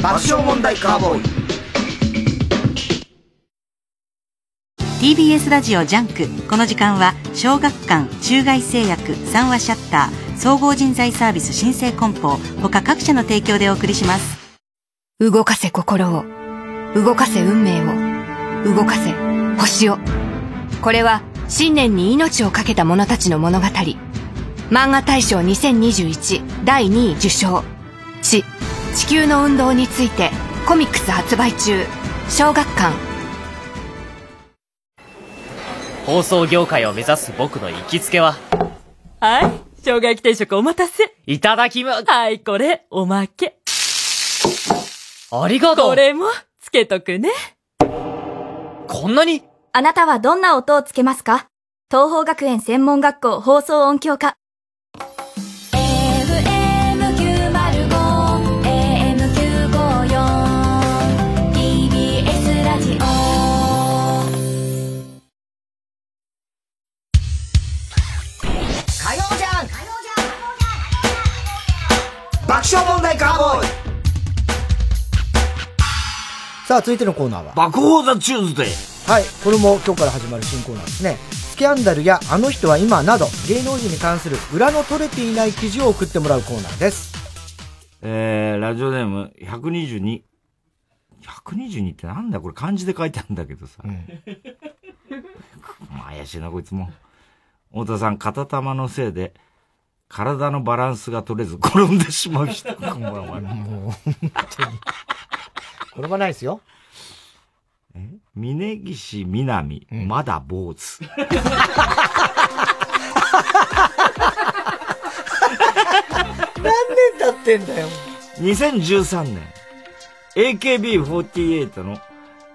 爆笑問題カーボーイ TBS ラジオジャンク。この時間は小学館、中外製薬、三和シャッター、総合人材サービス新生梱包他各社の提供でお送りします。動かせ心を、動かせ運命を、動かせ星を。これは新年に命を懸けた者たちの物語。漫画大賞2021第2位受賞、地地球の運動についてコミックス発売中、小学館。放送業界を目指す僕の行きつけは、はい、生姜焼き定食お待たせいただきま、はい、これおまけ、ありがとう、これもつけとくね。こんなに。あなたはどんな音をつけますか？桐朋学園専門学校放送音響科。爆笑問題カーボーイ。さあ続いてのコーナーは爆放ザチューズデー。はい、これも今日から始まる新コーナーですね。スキャンダルやあの人は今など芸能人に関する裏の取れていない記事を送ってもらうコーナーです。ラジオネーム122 122ってなんだこれ、漢字で書いてあるんだけどさ、怪しいなこいつも。太田さん、片玉のせいで体のバランスが取れず転んでしまう人。もう転ばないですよ。峯岸みなみ、まだ坊主。何年経ってんだよ。2013年、AKB48 の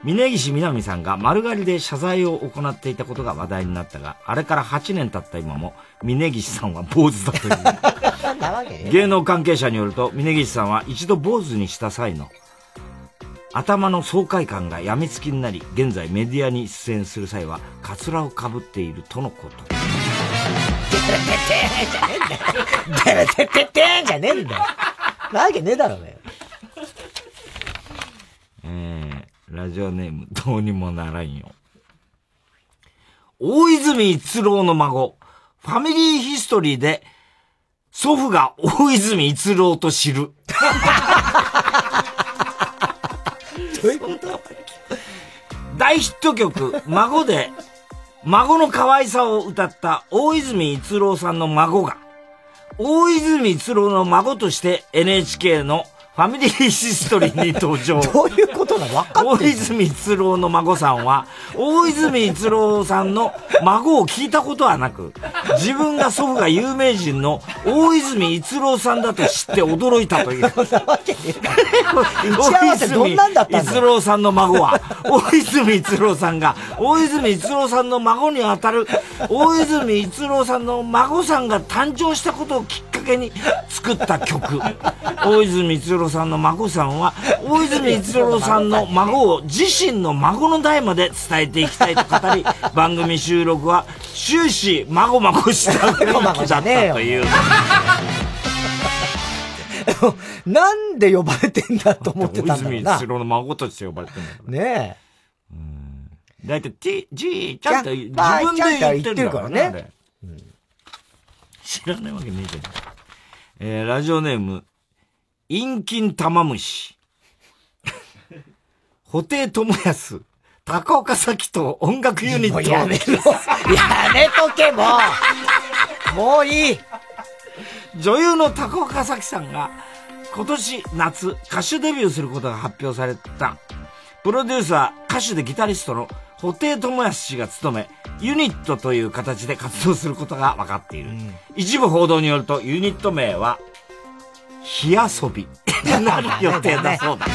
峯岸みなみさんが丸刈りで謝罪を行っていたことが話題になったが、あれから8年経った今も峯岸さんは坊主だという。芸能関係者によると、峯岸さんは一度坊主にした際の頭の爽快感が病みつきになり、現在メディアに出演する際はカツラをかぶっているとのこと。デレテテテじゃねえんだよ。デレテテテじゃねえんだよ。なわけねえだろね。ラジオネーム、どうにもならんよ。大泉逸郎の孫、ファミリーヒストリーで、祖父が大泉逸郎と知る。どういうこと？大ヒット曲、孫で、孫の可愛さを歌った大泉逸郎さんの孫が、大泉逸郎の孫として NHK のファミリーヒストリーに登場。どういうことだ？分かってる。大泉逸郎の孫さんは、大泉逸郎さんの孫を聞いたことはなく、自分が祖父が有名人の大泉逸郎さんだと知って驚いたという。そんなわけねえだろ。打ち合わせどんなんだったんだ。大泉逸郎さんの孫は、大泉逸郎さんが、大泉逸郎さんの孫にあたる、大泉逸郎さんの孫さんが誕生したことをきっかけに作った曲。大泉逸郎さんの孫さんは大泉逸郎さんの孫を自身の孫の代まで伝えていきたいと語り、番組収録は終始孫孫したという。なんで呼ばれてんだと思ってたんだろうな。大泉逸郎の孫として呼ばれてんだからねえ。だいたい T ちゃんと自分で言ってるからね。知らないわけねえじゃん。ラジオネーム陰金玉虫。布袋寅泰、高岡早紀と音楽ユニットを。やめろ。やめとけ、もう。もういい。女優の高岡早紀さんが今年夏歌手デビューすることが発表された。プロデューサー、歌手でギタリストの布袋寅泰氏が務め、ユニットという形で活動することが分かっている。一部報道によると、ユニット名は火遊びになる予定だそうだ。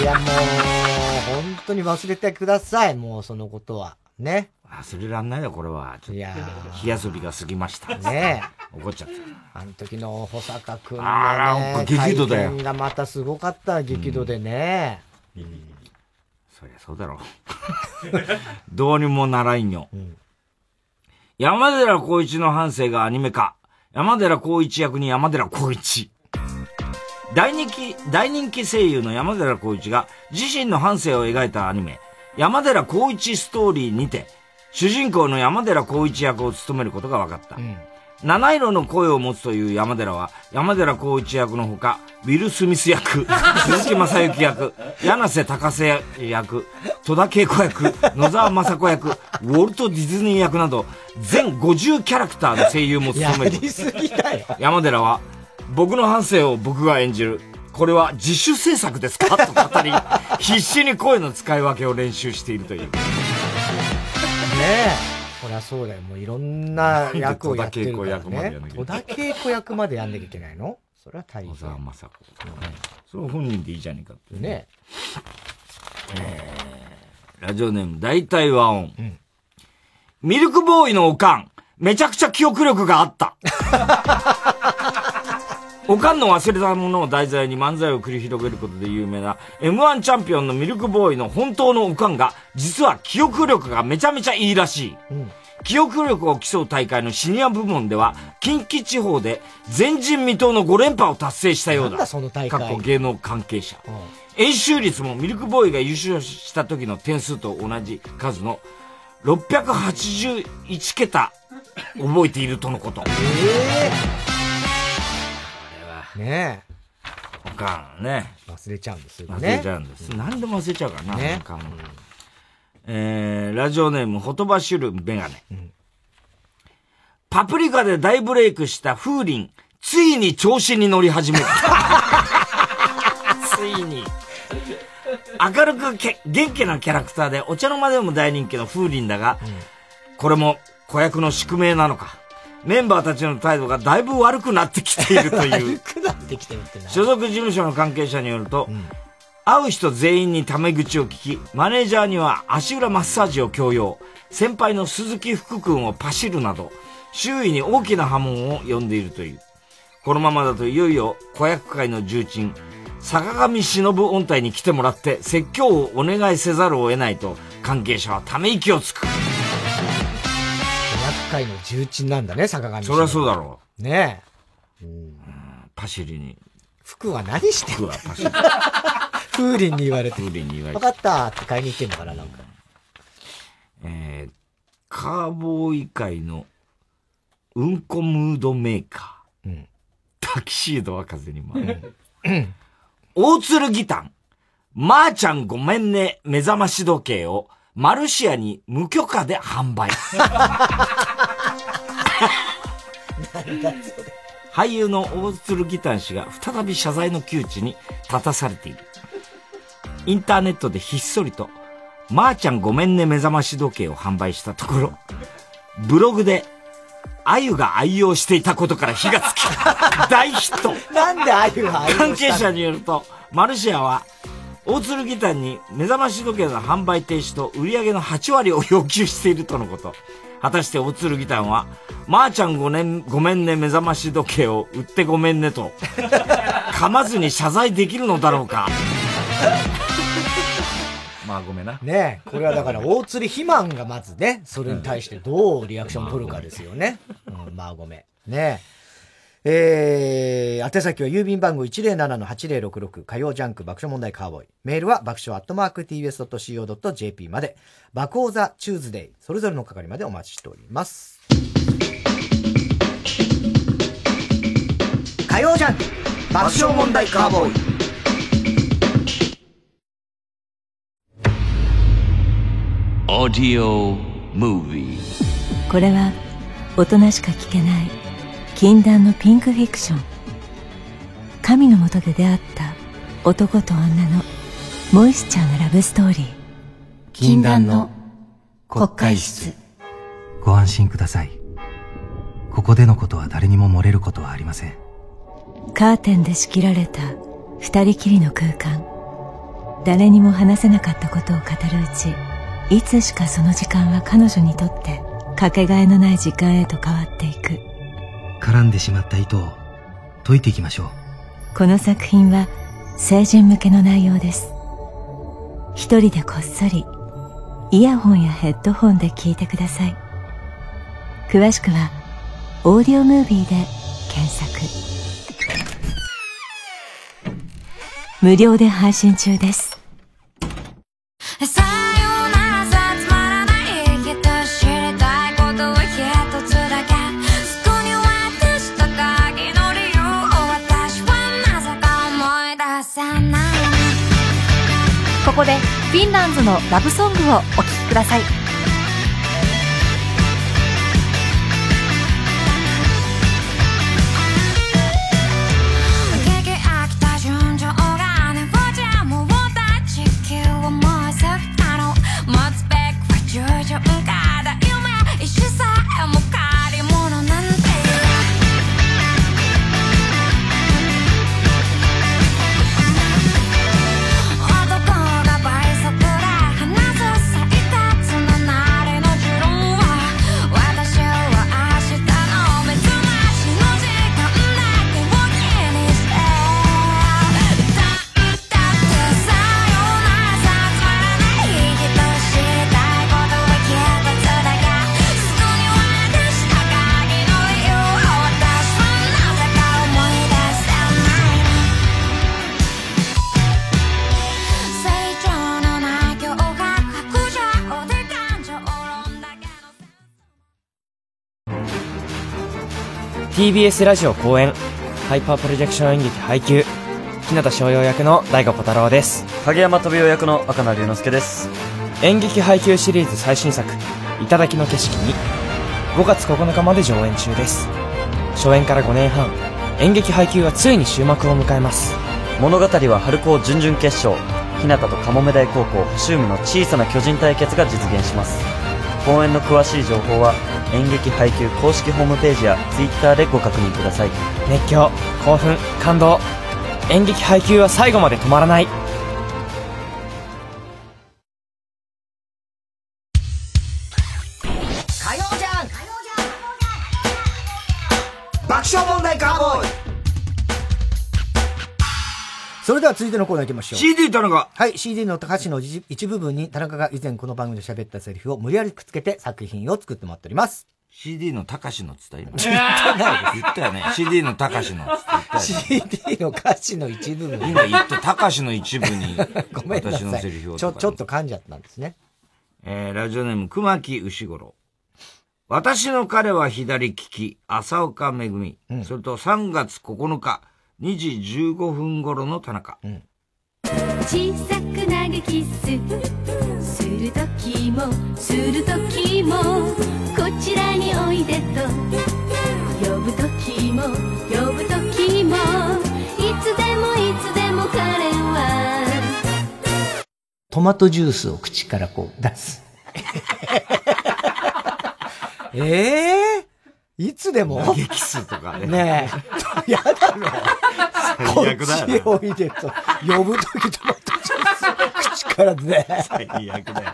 いやもう本当に忘れてください。もうそのことはね、忘れらんないよこれは。ちょっといや火遊びが過ぎましたね。怒っちゃった。あの時の保坂君のね、激怒だよ。がまたすごかった。激怒でね、そりゃそうだろう。どうにもならんよ、山寺宏一の半生がアニメ化。山寺宏一役に山寺宏一。大人気声優の山寺宏一が自身の半生を描いたアニメ、山寺宏一ストーリーにて、主人公の山寺宏一役を務めることが分かった。七色の声を持つという山寺は、山寺宏一役のほか、ウィル・スミス役、鈴木正幸役、柳瀬隆世役、戸田恵子役、野沢雅子役、ウォルト・ディズニー役など、全50キャラクターの声優も務める。やりすぎだよ。山寺は、僕の半生を僕が演じる。これは自主制作ですかと語り、必死に声の使い分けを練習しているという。ねえ。こりゃそうだよ。もういろんな役をやってるからね。戸田恵子役までやんなきゃいけないの？それは大変。小沢雅子。それは本人でいいじゃねえかってね。ラジオネーム大体和音。ミルクボーイのおかん、めちゃくちゃ記憶力があった。おかんの忘れたものを題材に漫才を繰り広げることで有名な M1 チャンピオンのミルクボーイの本当のおかんが、実は記憶力がめちゃめちゃいいらしい。記憶力を競う大会のシニア部門では、近畿地方で前人未到の5連覇を達成したようだ。過去芸能関係者。演習率もミルクボーイが優勝した時の点数と同じ数の681桁覚えているとのこと。ねえ。おかんね。忘れちゃうんですよね。忘れちゃうんです。何でも忘れちゃうからな。ね。おかんも。ラジオネーム、ほとばしるメガネ。パプリカで大ブレイクした風鈴、ついに調子に乗り始めた。ついに。明るく元気なキャラクターでお茶の間でも大人気の風鈴だが、これも子役の宿命なのか。メンバーたちの態度がだいぶ悪くなってきているという。悪くなってきてるってな。所属事務所の関係者によると、会う人全員にタメ口を聞き、マネージャーには足裏マッサージを強要、先輩の鈴木福君をパシるなど、周囲に大きな波紋を呼んでいるという。このままだといよいよ子役界の重鎮、坂上忍音体に来てもらって説教をお願いせざるを得ないと、関係者はため息をつく。界の重鎮なんだね、坂上。そりゃそうだろう。ねえ。パシリに。服は何してるの？服はパシリ。風鈴に言われて。風鈴に言われて。わかったって買いに行ってんのかな、なんか。カーボーイ界のうんこムードメーカー。タキシードは風に舞う。大鶴ギタン。まーちゃんごめんね、目覚まし時計をマルシアに無許可で販売。なんだそれ。俳優の大鶴義丹氏が再び謝罪の窮地に立たされている。インターネットでひっそりと、まーちゃんごめんね目覚まし時計を販売したところ、ブログで、鮎が愛用していたことから火がつき、大ヒット。なんで鮎が愛用したの？関係者によると、マルシアは、大鶴義丹に目覚まし時計の販売停止と売り上げの8割を要求しているとのこと。果たして大鶴義丹は、まーちゃんごめんね目覚まし時計を売ってごめんねと、噛まずに謝罪できるのだろうか。まあごめんな。ねえ、これはだから大鶴肥満がまずね、それに対してどうリアクション取るかですよね。うん、まあごめん。ねえ。宛先は郵便番号 107-8066 火曜ジャンク爆笑問題カーボーイ。メールは爆笑@tbs.co.jp まで。爆王座チューズデイ。それぞれの係までお待ちしております。火曜ジャンク爆笑問題カーボーイ。オーディオムービー、これは大人しか聞けない禁断のピンクフィクション。神の下で出会った男と女のモイスチャーなラブストーリー、禁断の国会室。ご安心ください、ここでのことは誰にも漏れることはありません。カーテンで仕切られた二人きりの空間、誰にも話せなかったことを語るうち、いつしかその時間は彼女にとってかけがえのない時間へと変わっていく。絡んでしまった糸を解いていきましょう。この作品は成人向けの内容です。一人でこっそりイヤホンやヘッドホンで聞いてください。詳しくはオーディオムービーで検索。無料で配信中です。ここでフィンランドのラブソングをお聴きください。TBS ラジオ公演、ハイパープロジェクション演劇配給、日向翔陽役の大賀小太郎です。影山飛雄役の赤名龍之介です。演劇配給シリーズ最新作、頂きの景色に5月9日まで上演中です。初演から5年半、演劇配給はついに終幕を迎えます。物語は春高準々決勝、日向と鴨目台高校星海の小さな巨人対決が実現します。公演の詳しい情報は演劇配給公式ホームページやツイッターでご確認ください。熱狂、興奮、感動、演劇配給は最後まで止まらない。火曜じゃん爆笑問題カーボーイ。それでは続いてのコーナー行きましょう。 CD 田中。はい、 CD の歌詞の一部分に田中が以前この番組で喋ったセリフを無理やりくっつけて作品を作ってもらっております。 CD の高志のつった今言ってないです。言ったよね。 CD の高志のつった。CD の歌詞の一部分今言った高志の一部にごめんなさい、私のセリフをちょっと噛んじゃったんですね。ラジオネーム熊木牛五郎。私の彼は左利き浅岡めぐみ、それと3月9日2時15分頃の田中。小さくなるキスするときもするときもこちらにおいでと呼ぶときも呼ぶときもいつでもいつでも彼はトマトジュースを口からこう出すいつでも激数とかね。ねえ。やだろ。こっちおいでと。呼ぶときトマトジュース。口からね。最悪だよ。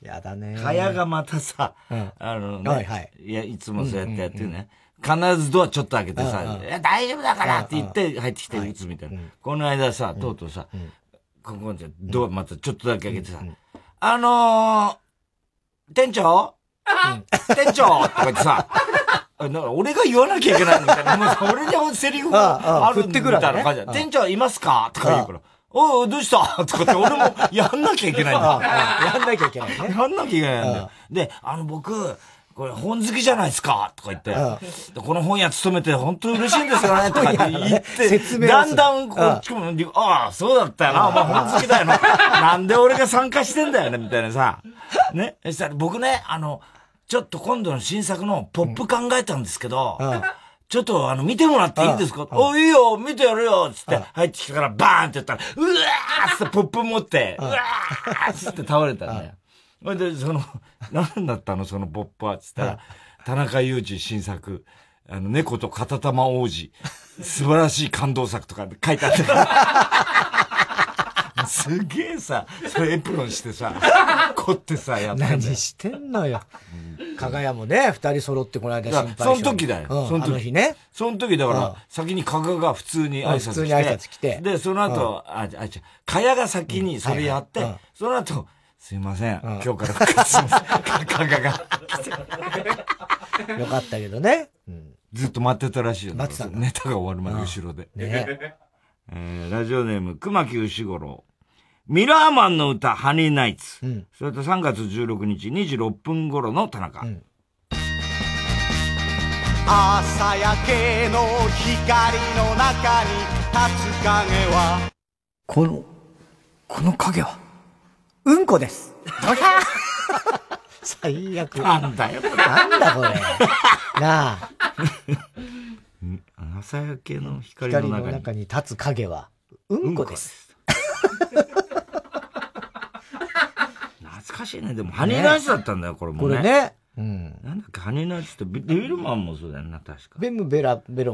やだね。かやがまたさ、ね、はいはい。いや、いつもそうやってやってるね。必ずドアちょっと開けてさ、いや、大丈夫だからって言って入ってきて打つみたいな。この間さ、とうとうさ、ここにドアまたちょっとだけ開けてさ、店長店長とか言ってさ、俺が言わなきゃいけないみたいな。もう俺にもセリフがあるみたいな感じで、店長いますかとか言うから、おう、どうしたとかって俺もやんなきゃいけないんだ。やんなきゃいけない。やんなきゃいけないんだよ。で、僕、これ本好きじゃないですかとか言って、この本屋勤めて本当に嬉しいんですよねとか言って、だんだんこっちも、ああ、そうだったよな、お前本好きだよな。なんで俺が参加してんだよねみたいなさ。ね。そしたら僕ね、ちょっと今度の新作のポップ考えたんですけど、ちょっと見てもらっていいですか？お、いいよ、見てやるよつって入ってきたからバーンってやったら、うわーってポップ持って、うわーって倒れたんだよ。ほいで、なんだったのそのポップはつったら、田中裕二新作、猫と片玉王子、素晴らしい感動作とか書いてあった。すげえさ、それエプロンしてさ、凝ってさ、やってんだよ。何してんのよ。かがやもね、二人揃ってこないで心配して。その時だよ。その時ね。その時だから、先にかがが普通に挨拶して。普通に挨拶来て。で、その後、かやが先にそれやって、その後、すいません、今日から復活します。かがが。よかったけどね。ずっと待ってたらしいよ。待ってた。ネタが終わるまで後ろで。ね。ラジオネーム、熊木牛五郎。ミラーマンの歌、ハニーナイツ。それと3月16日、2時6分頃の田中。朝焼けの光の中に立つ影は。この影は、うんこです。最悪。なんだよ、これ。なんだこれ。なあ。朝焼けの光の中に立つ影は、うんこです。懐かしいね。でも、ハニーナイツだったんだよ、これもね。これね。なんだっけ、ハニーナイツって、ビルマンもそうだよな、確か。ベロ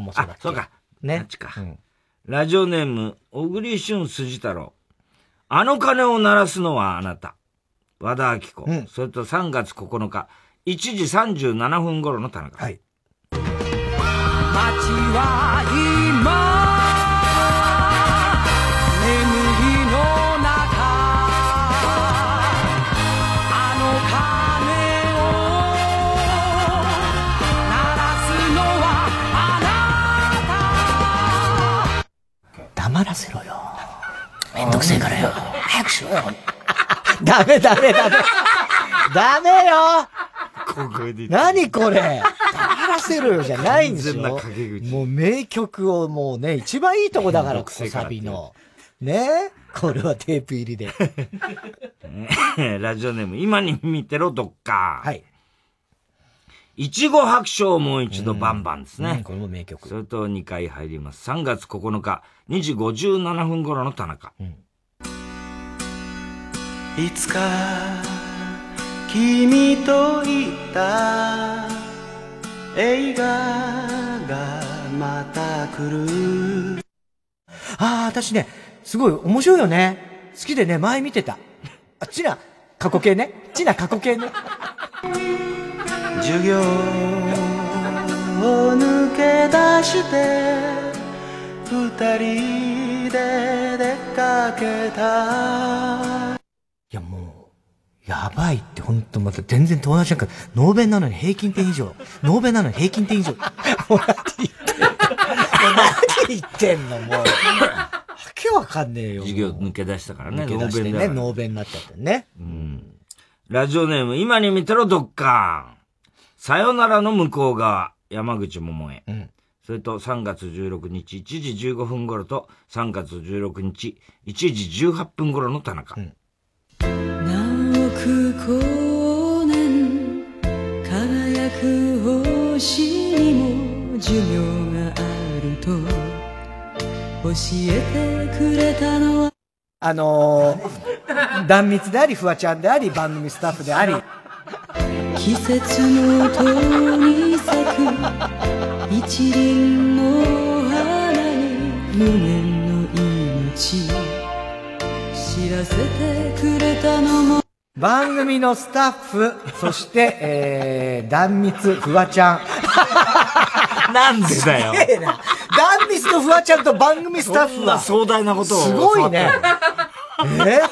もそうだっけ。あ、そうか。ね。あっちか。ラジオネーム、小栗旬筋太郎。あの鐘を鳴らすのはあなた。和田アキ子。それと3月9日、1時37分頃の田中。はい。街は今眠りの中、鐘を鳴らすのはあなた。黙らせろよ、めんどくせえからよ、早くしろよ。ダメダメダメダメよ、何これ、黙らせるじゃないんですよ。もう名曲をもうね、一番いいとこだから、小サビの。ねえ、これはテープ入りで。ラジオネーム、今に見てろ、どっか。はい。いちご白書をもう一度バンバンですね。これも名曲。それと2回入ります。3月9日、2時57分頃の田中。いつか、君といた映画がまた来る。ああ、私ね、すごい面白いよね。好きでね、前見てた。あ、過去形ね。過去形ね。授業を抜け出して二人で出かけた。いや、もう。やばいって、ほんとまた全然友達なんか、ノーベンなのに平均点以上。ノーベンなのに平均点以上。もう何言ってんの何言ってんのもう。わけわかんねえよ。授業抜け出したからね、ノーベンだから。ノーベンになっちゃってね。ラジオネーム、今に見てろ、どっか。さよならの向こう側、山口百恵。それと3月16日1時15分頃と3月16日1時18分頃の田中。うん、何億光年輝く星にも寿命があると教えてくれたのは壇蜜でありフワちゃんであり番組スタッフであり季節の音に咲く一輪の花に無念の命知らせてくれたのも番組のスタッフ、そして、壇蜜、フワちゃん。なんでだよ。すげえな。壇蜜とフワちゃんと番組スタッフは。壮大なことを。すごいね。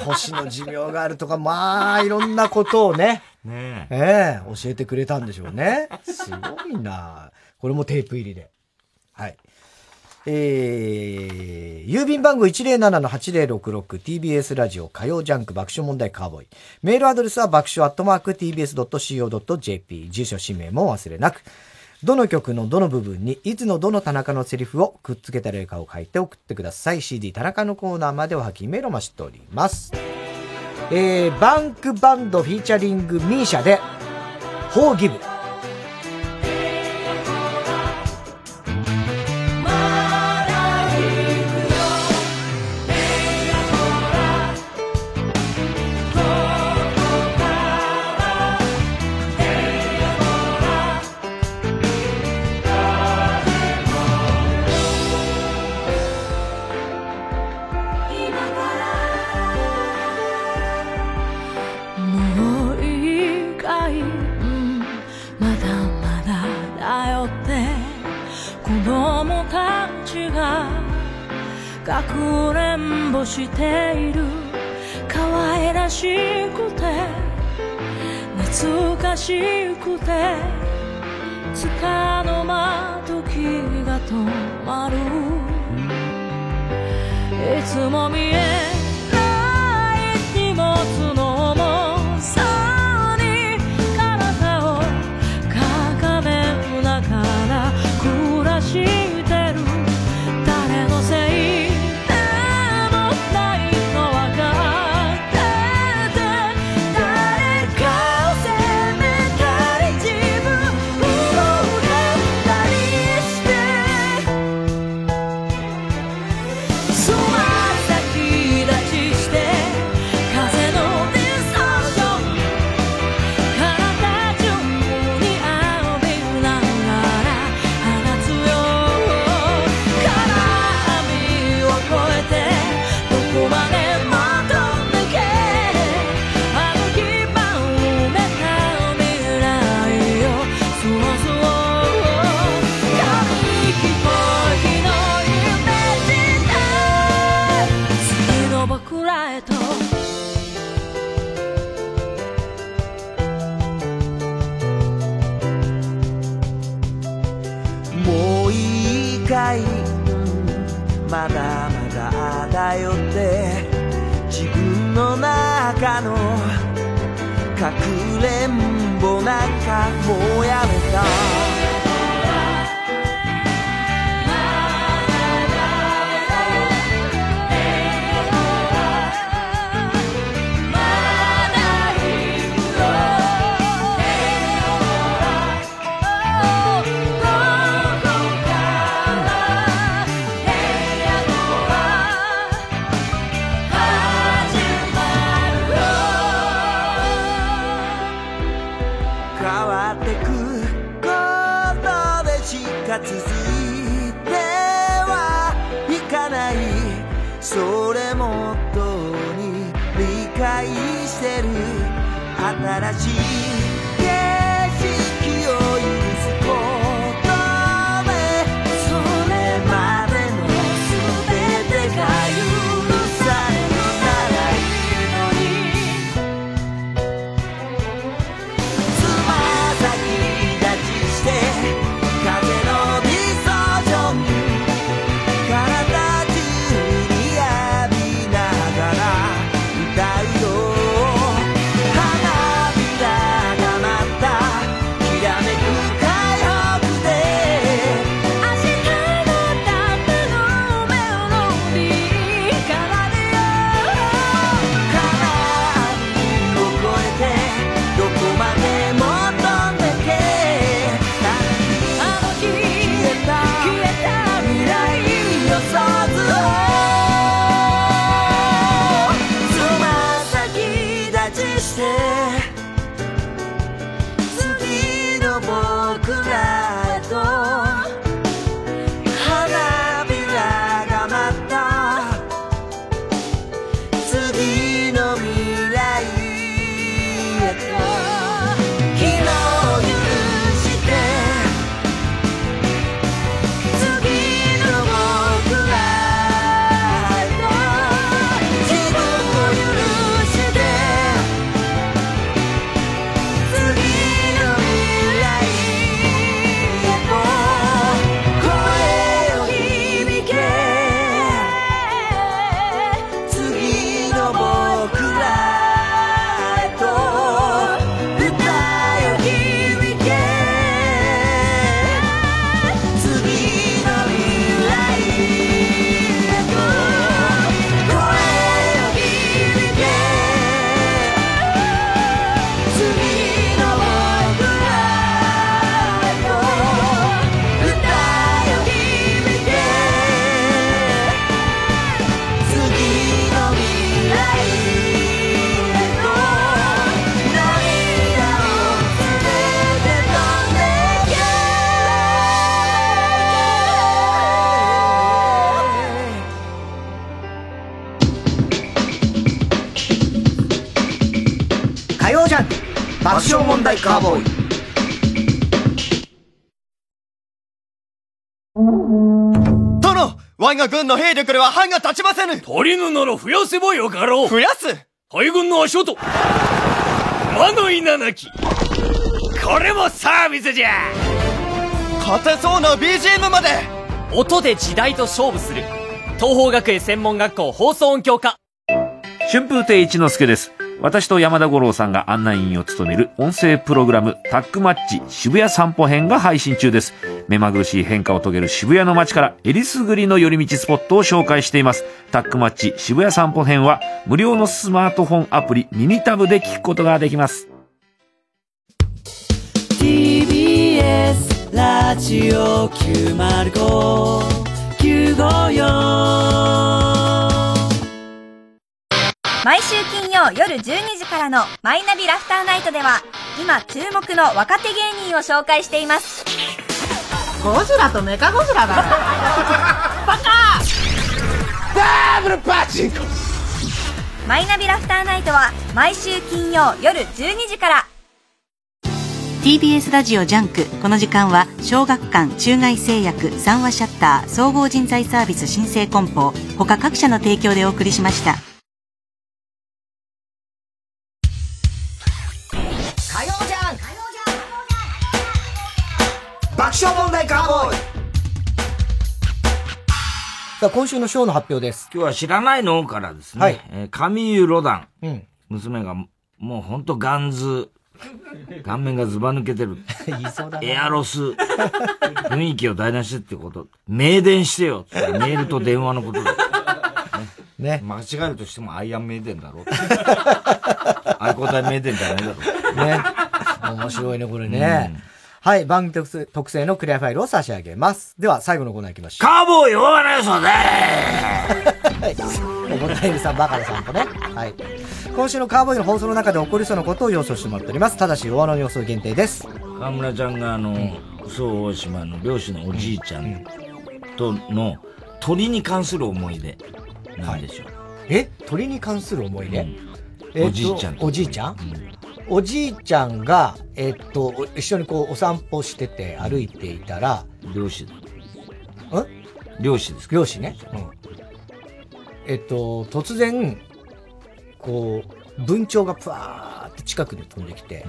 星の寿命があるとか、まあ、いろんなことをね。ねえ。教えてくれたんでしょうね。すごいな。これもテープ入りで。はい。郵便番号 107-8066TBS ラジオ火曜ジャンク爆笑問題カーボーイ。メールアドレスは爆笑@tbs.co.jp。住所氏名も忘れなく。どの曲のどの部分にいつのどの田中のセリフをくっつけた例かを書いて送ってください。 CD 田中のコーナーまでおはきメールを待ちしております。バンクバンドフィーチャリングミーシャでフォーギブ。かくれんぼしている可愛らしくて懐かしくてつかの間時が止まるいつも見えない荷物の重さに体をかがめながら暮らしまだまだだよって自分の中のかくれんぼなんかもうやめた続いてはいかないそれもとに理解してる新しい景色を許すことでそれまでの全てが許されるならいいのにつま先立ちして爆笑問題カーボーイ。殿、我が軍の兵力では歯が立ちませぬ。足りぬなら増やせばよかろう。増やす。敗軍の足音、魔の稲なき、これもサービスじゃ。勝てそうな BGM まで。音で時代と勝負する東邦学園専門学校放送音響科、春風亭一之輔です。私と山田五郎さんが案内員を務める音声プログラムタックマッチ渋谷散歩編が配信中です。目まぐるしい変化を遂げる渋谷の街からえりすぐりの寄り道スポットを紹介しています。タックマッチ渋谷散歩編は無料のスマートフォンアプリミニタブで聞くことができます。TBS ラジオ905-954毎週金曜夜12時からのマイナビラフターナイトでは今注目の若手芸人を紹介しています。ゴジラとメカゴジラだなバカダブルパチンコ。マイナビラフターナイトは毎週金曜夜12時から。 TBS ラジオジャンク。この時間は小学館、中外製薬、三和シャッター、総合人材サービス、新生梱包他各社の提供でお送りしました。爆笑問題カーボーイ。さあ今週の賞の発表です。今日は知らないのからですね、はい、神湯ロダン、娘がもうほんとガンズ顔面がズバ抜けてる言いそうだな。エアロス雰囲気を台無しってこと、名電してよってメールと電話のことだね。間違えるとしてもアイアン名電だろアイコータイ名電じゃないだろね。面白いねこれね、はい、番組特製のクリアファイルを差し上げます。では、最後のコーナー行きましょう。カーボーイ大穴予想でーす。もったいぶさん、バカラさんとね。はい。今週のカーボーイの放送の中で起こりそうなことを予想してもらっております。ただし、大穴の予想限定です。河村ちゃんが、そう大島の漁師のおじいちゃんとの鳥に関する思い出なんでしょう。はい、鳥に関する思い出、おじいちゃんと。おじいちゃん、おじいちゃんが、一緒にこう、お散歩してて、歩いていたら。漁師だ。漁師ですか？漁師ね。突然、こう、文鳥がプワーって近くに飛んできて、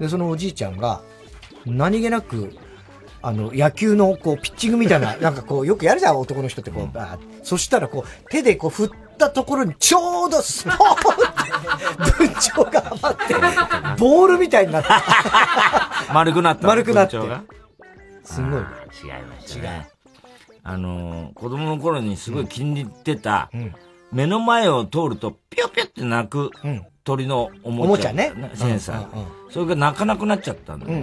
で、そのおじいちゃんが、何気なく、野球の、こう、ピッチングみたいな、なんかこう、よくやるじゃん、男の人って、こう、バーって。そしたら、こう、手でこう、振ったところに、ちょうど、スポーン文鳥がはまって、ボールみたいになって丸くなった。丸くなって。すごい。違いましたね。子供の頃にすごい気に入ってた、目の前を通るとピョピョって鳴く鳥のおもちゃね。センサー。それが鳴かなくなっちゃったんだけど、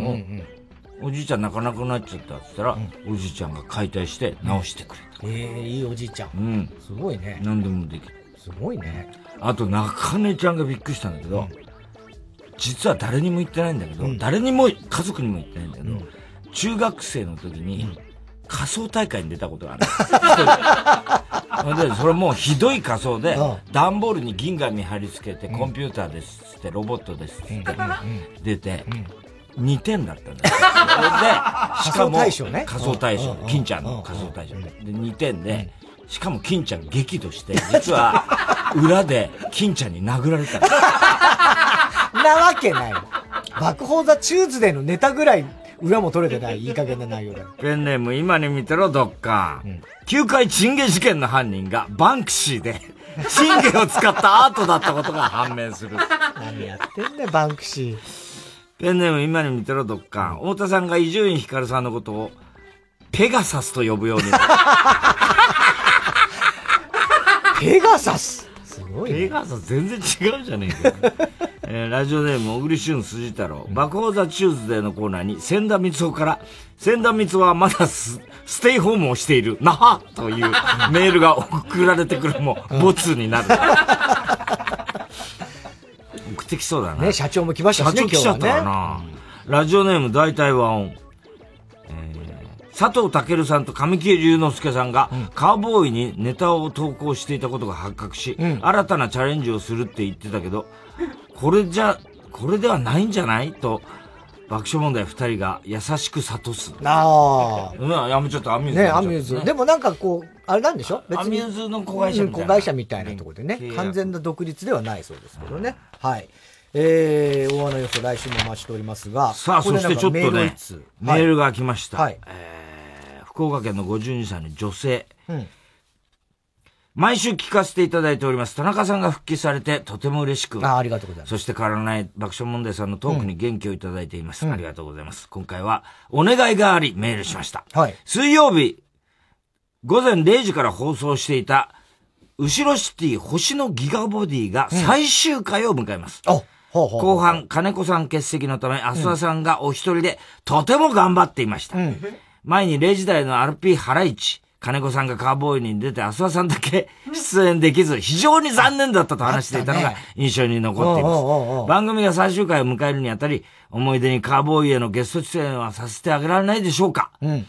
おじいちゃん鳴かなくなっちゃったって言ったら、おじいちゃんが解体して直してくれた。いいおじいちゃん。すごいね。何でもできる。すごいね。あと中根ちゃんがびっくりしたんだけど、実は誰にも言ってないんだけど、誰にも家族にも言ってないんだけど、中学生の時に仮装大会に出たことがあるんです。それもうひどい仮装で、段ボールに銀紙貼り付けて、コンピューターですっつってロボットですっつって出て2点だったんだよ。しかも仮装大賞、金ちゃんの仮装大賞で2点で、しかも金ちゃん激怒して、実は裏で金ちゃんに殴られた。なわけない。爆放座チューズデーのネタぐらい裏も取れてない。いい加減な内容だ。ペンネーム今に見てろどっか。9回チンゲ事件の犯人がバンクシーで、チンゲを使ったアートだったことが判明する。何やってんだよ、バンクシー。ペンネーム今に見てろどっか。太田さんが伊集院光さんのことをペガサスと呼ぶようになる。ペガサスすごい、ね、ペガサス全然違うじゃねえか、ラジオネーム小栗旬辻太郎。爆放座チューズデーのコーナーに千田光雄から、千田光雄はまだステイホームをしているなはというメールが送られてくるもボツになる、送ってきそうだな、ね、社長も来ましたしね。社長来ちゃったかな、ね、ラジオネーム大体和音。佐藤健さんと神木隆之介さんがカーボーイにネタを投稿していたことが発覚し、新たなチャレンジをするって言ってたけど、これじゃこれではないんじゃないと爆笑問題二人が優しく諭す。ああ。うん、やめちゃった、アミューズ。ね、アミューズ。でもなんかこう、あれなんでしょ？別に。アミューズの子会社みたいな。子会社みたいなところでね。完全な独立ではないそうですけどね。はい。大穴予想来週もお待ちしておりますが。さあ、そしてちょっとね、メールが来ました。はい。福岡県の52歳の女性。うん。毎週聞かせていただいております。田中さんが復帰されてとても嬉しく。ありがとうございます。そして変わらない爆笑問題さんのトークに元気をいただいています。うん、ありがとうございます。今回はお願いがありメールしました。はい。水曜日、午前0時から放送していた、後ろシティ星のギガボディが最終回を迎えます。うん、後半、金子さん欠席のため、浅田さんがお一人でとても頑張っていました。うん、前に0時台の RP ハライチ。金子さんがカーボーイに出て、浅田さんだけ出演できず、非常に残念だったと話していたのが印象に残っています。番組が最終回を迎えるにあたり、思い出にカーボーイへのゲスト出演はさせてあげられないでしょうか。うん、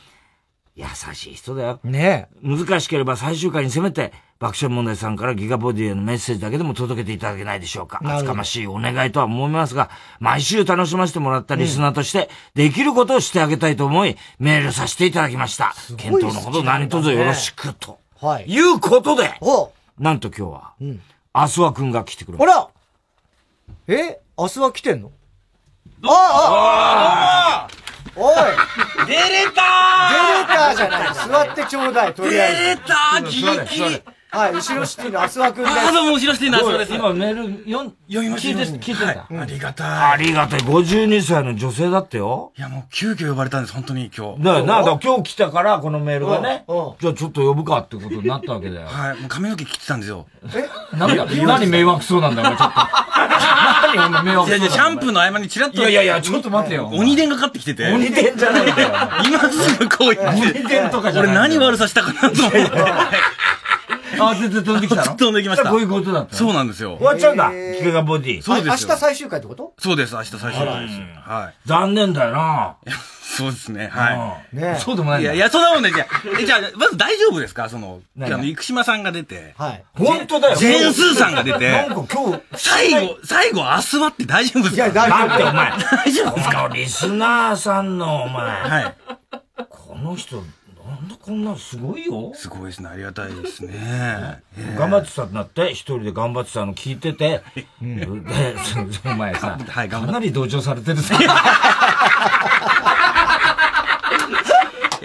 優しい人だよ。ねえ。難しければ最終回にせめて、爆笑問題さんからギガボディへのメッセージだけでも届けていただけないでしょうか。厚かましいお願いとは思いますが、毎週楽しませてもらったリスナーとして、できることをしてあげたいと思い、メールさせていただきました。検討のほど何卒よろしくと。はい。いうことで、なんと今日は、アスワくんが来てくれます。あら！アスワ来てんの？ああ！おい出れたー出れたじゃない。座ってちょうだい、とりあえず。出れたーギリギリ。はい、後ろシティのアスワ君です。あ、どうも、後ろシティのアスワです。今、メール読みました。聞いてた。ありがたい。ありがたい。52歳の女性だってよ。いや、もう、急遽呼ばれたんです、本当に今日。なんだ、今日来たから、このメールがね。じゃあ、ちょっと呼ぶかってことになったわけだよ。はい、もう髪の毛切ってたんですよ。何迷惑そうなんだよ、ちょっと。何迷惑そうなんだよ。いやいや、シャンプーの合間にチラッと。いやいやいや、ちょっと待ってよ。鬼電がかかってきてて。鬼電じゃないんだよ。今すぐこう言って。鬼電とかじゃない。俺何悪さしたかなと思って。あ、全然飛んできたの？飛んできました。こういうことだった。そうなんですよ。終わっちゃうんだ。ギガボディ。そうです。明日最終回ってこと？そうです。明日最終回です。はい。残念だよな。そうですね。はい。そうでもない。いや、そんなもんね。じゃあ、まず大丈夫ですか？生島さんが出て。はい。本当だよ。ジェンスーさんが出て。なんか今日、最後、明日はって大丈夫ですか？いや、大丈夫。だってお前。大丈夫ですか？リスナーさんのお前。はい。この人、なんだこんなすごいよ。すごいですね。ありがたいですね。頑張ってたんだって、一人で頑張ってたの聞いてて、お前さ、かなり同情されてるさ。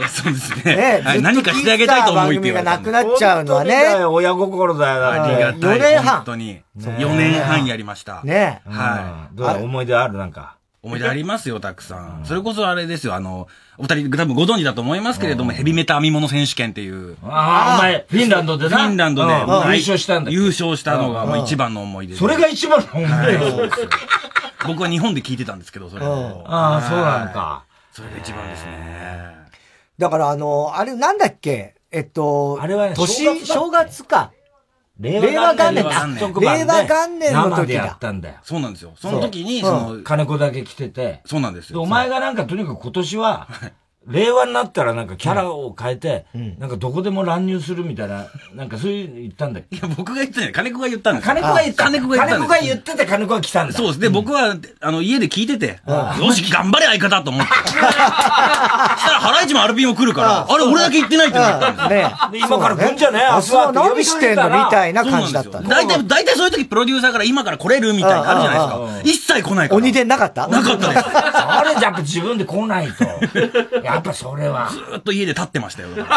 そうですね。何かしてあげたいと思いって言われた。番組がなくなっちゃうのはね。親心だよ。ありがたい。本当に。4年半やりました。ね。はい。どういう思い出ある？なんか。思い出ありますよ、たくさん。それこそあれですよ、お二人多分ご存知だと思いますけれども、ヘビメタ編み物選手権っていう。ああ、お前、フィンランドでな。フィンランドで優勝したんだ。優勝したのが一番の思い出。それが一番の思い出そうですよ。僕は日本で聞いてたんですけど、それ。ああ、そうなのか。それが一番ですね。だからあれなんだっけあれはね、正月か。令和元年の時だったんだよ。そうなんですよ。その時に、金子だけ来てて。そうなんですよ。お前がなんかとにかく今年は、令和になったらなんかキャラを変えて、なんかどこでも乱入するみたいな、なんかそういう言ったんだよ。いや、僕が言ったんだよ。金子が言ったんだよ。金子が言ってて金子が来たんだ。そうです。で、僕は、家で聞いてて、よし、頑張れ相方と思って。そしたら、ハライチもアルピンも来るから、あれ、俺だけ言ってないってなったんですよ。今から来んじゃねえ？明日は何してんのみたいな感じだった。大体そういう時プロデューサーから今から来れるみたいなのあるじゃないですか。一切来ないから。鬼でなかった？なかったです。あれ、やっぱ自分で来ないと。やっぱそれは。ずーっと家で立ってましたよ。立って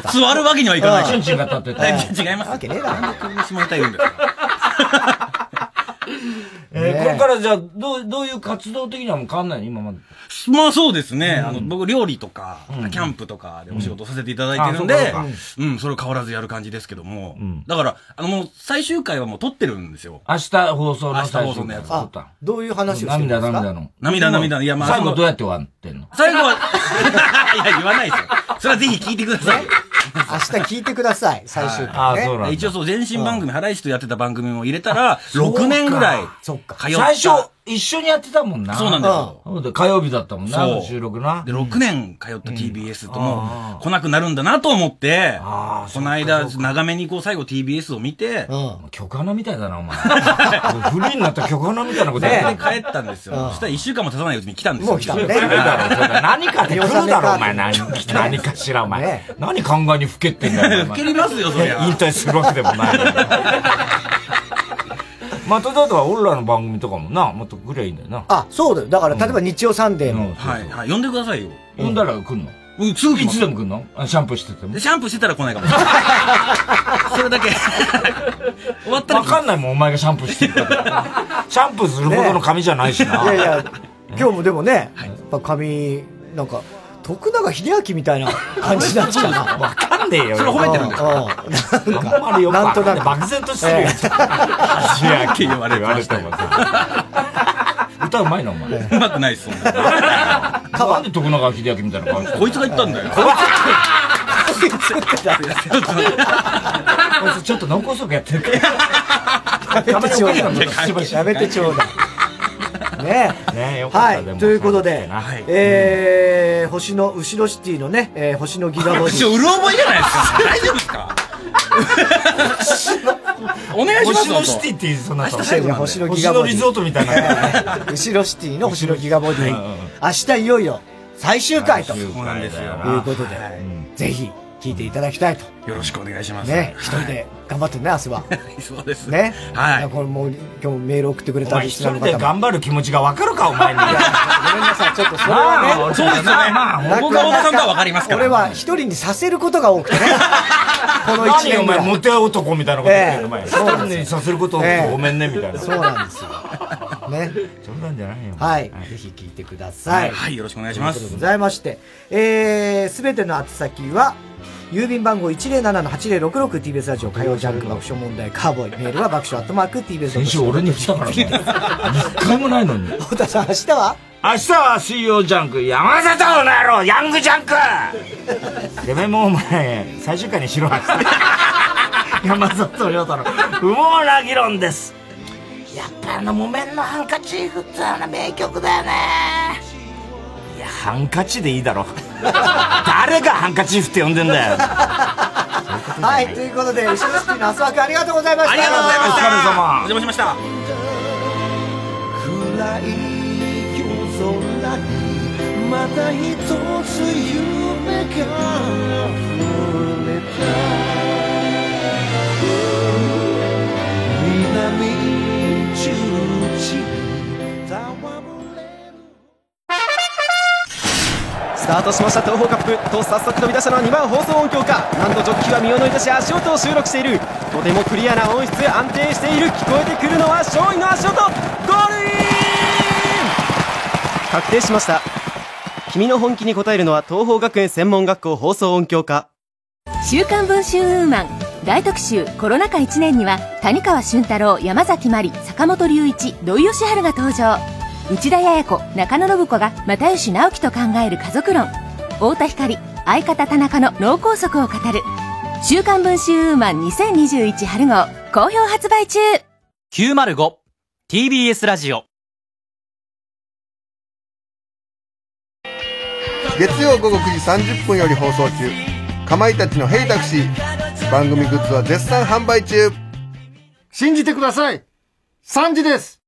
た。座るわけにはいかない。チンチンが立ってた。違います。わけねえだろ。なんでこんなしまいたいんですか。これからじゃあ、どういう活動的にはもう変わんないの今まで。まあそうですね。僕料理とか、キャンプとかでお仕事させていただいてるんで、それを変わらずやる感じですけども。だから、もう最終回はもう撮ってるんですよ。明日放送の最終回。あ、どういう話をしてるんですか？涙の。いや、まあ最後どうやって終わってんの？最後は、いや、言わないですよ。それはぜひ聞いてください。明日聞いてください、最終回ね。一応そう、前身番組、ハライチとやってた番組も入れたら、6年ぐらい通った。最初、一緒にやってたもんな。そうなんですよ。火曜日だったもんな、収録な。で、6年通った TBS とも来なくなるんだなと思って、この間、長めにこう最後 TBS を見て、曲穴みたいだな、お前。古いになった曲穴みたいなことやって帰ったんですよ。そしたら1週間も経たないうちに来たんですよ。もう来たね。何かで来るだろ、お前。何かしら、お前。何考えにふけってんだよ。ふけりますよ、そりゃ。引退するわけでもない。まただと俺らの番組とかもな、もっとぐれいいんだよな。あ、そうだよ。だから、例えば日曜サンデーの。はい、はい。呼んでくださいよ。呼んだら来んの？うん、すぐいつでも来んの？シャンプーしてても。シャンプーしてたら来ないかもしれない。それだけ。終わったら。わかんないもん、お前がシャンプーしてるから。シャンプーするほどの髪じゃないしな。いやいや、今日もでもね、やっぱ髪、なんか、徳永秀明みたいな感じになっちゃうな。わかんねえよ。それ褒めてるんですか？なんとなく漠然としてるやつ。秀明言われたもん。歌うまいな、お前。うまくないっすもん。なんで徳永秀明みたいな感じ。こいつが言ったんだよ。こいつちょっと脳梗塞やってるから。やめてちょうだい。ねえ、よかったでも。はい、ということで、星の後ろシティのね、星のギガボディ。ちょ、うる覚えじゃないですか。大丈夫ですか。お願いします。星のシティっていうそんな感じ。星のギガボディ。星のリゾートみたいな。後ろシティの星のギガボディ。明日いよいよ最終回ということで、ぜひ聞いていただきたいと。よろしくお願いします。ね、一人で頑張ってね、明日は。そうですね。はい。これもう今日メール送ってくれたりしてるのか。一人で頑張る気持ちがわかるか、お前に。ごめんなさい、ちょっとそれはね。そうですね。まあ、僕はおばさんとはわかりますから。俺は一人にさせることが多くてね。この一年。何お前、モテ男みたいなこと言ってる前。一人にさせること多くてごめんね、みたいな。そうなんですよ。ね。冗談じゃないよ。はい。ぜひ聞いてください。はい、よろしくお願いします。ありがとうございまして。すべての宛先は、郵便番号 107-8066 TBS ラジオ火曜ジャンク爆笑問題カーボーイ、メールは爆笑アットマーク TBS 先週俺に振ったからね。一回もないのに。太田さん、明日は水曜ジャンク山里の野郎ヤングジャンクてめえもうお前最終回にしろ山里亮太の不毛な議論です。やっぱ木綿のハンカチーフって名曲だよね。いや、ハンカチでいいだろ。誰がハンカチーフって呼んでんだよ。はい、ということで、後ろシティの浅枠ありがとうございました。ありがとうございました。お疲れ様。お邪魔しました。暗い夜空にまた一つ夢が生まれた。南十字タワー。スタートしました東方カップと早速飛び出したのは2番放送音響か。なんとジョッキーは身を乗り出し足音を収録している。とてもクリアな音質、安定している。聞こえてくるのは勝利の足音。ゴールイン確定しました。君の本気に応えるのは東方学園専門学校放送音響か。週刊文春ウーマン大特集。コロナ禍1年には谷川俊太郎、山崎まり、坂本龍一、土井善晴が登場。内田彩子、中野信子が又吉直樹と考える家族論。太田光、相方田中の脳梗塞を語る週刊文春ウーマン2021春号、好評発売中。 905 TBS ラジオ月曜午後9時30分より放送中、かまいたちのヘイタクシー。番組グッズは絶賛販売中。信じてください、3時です。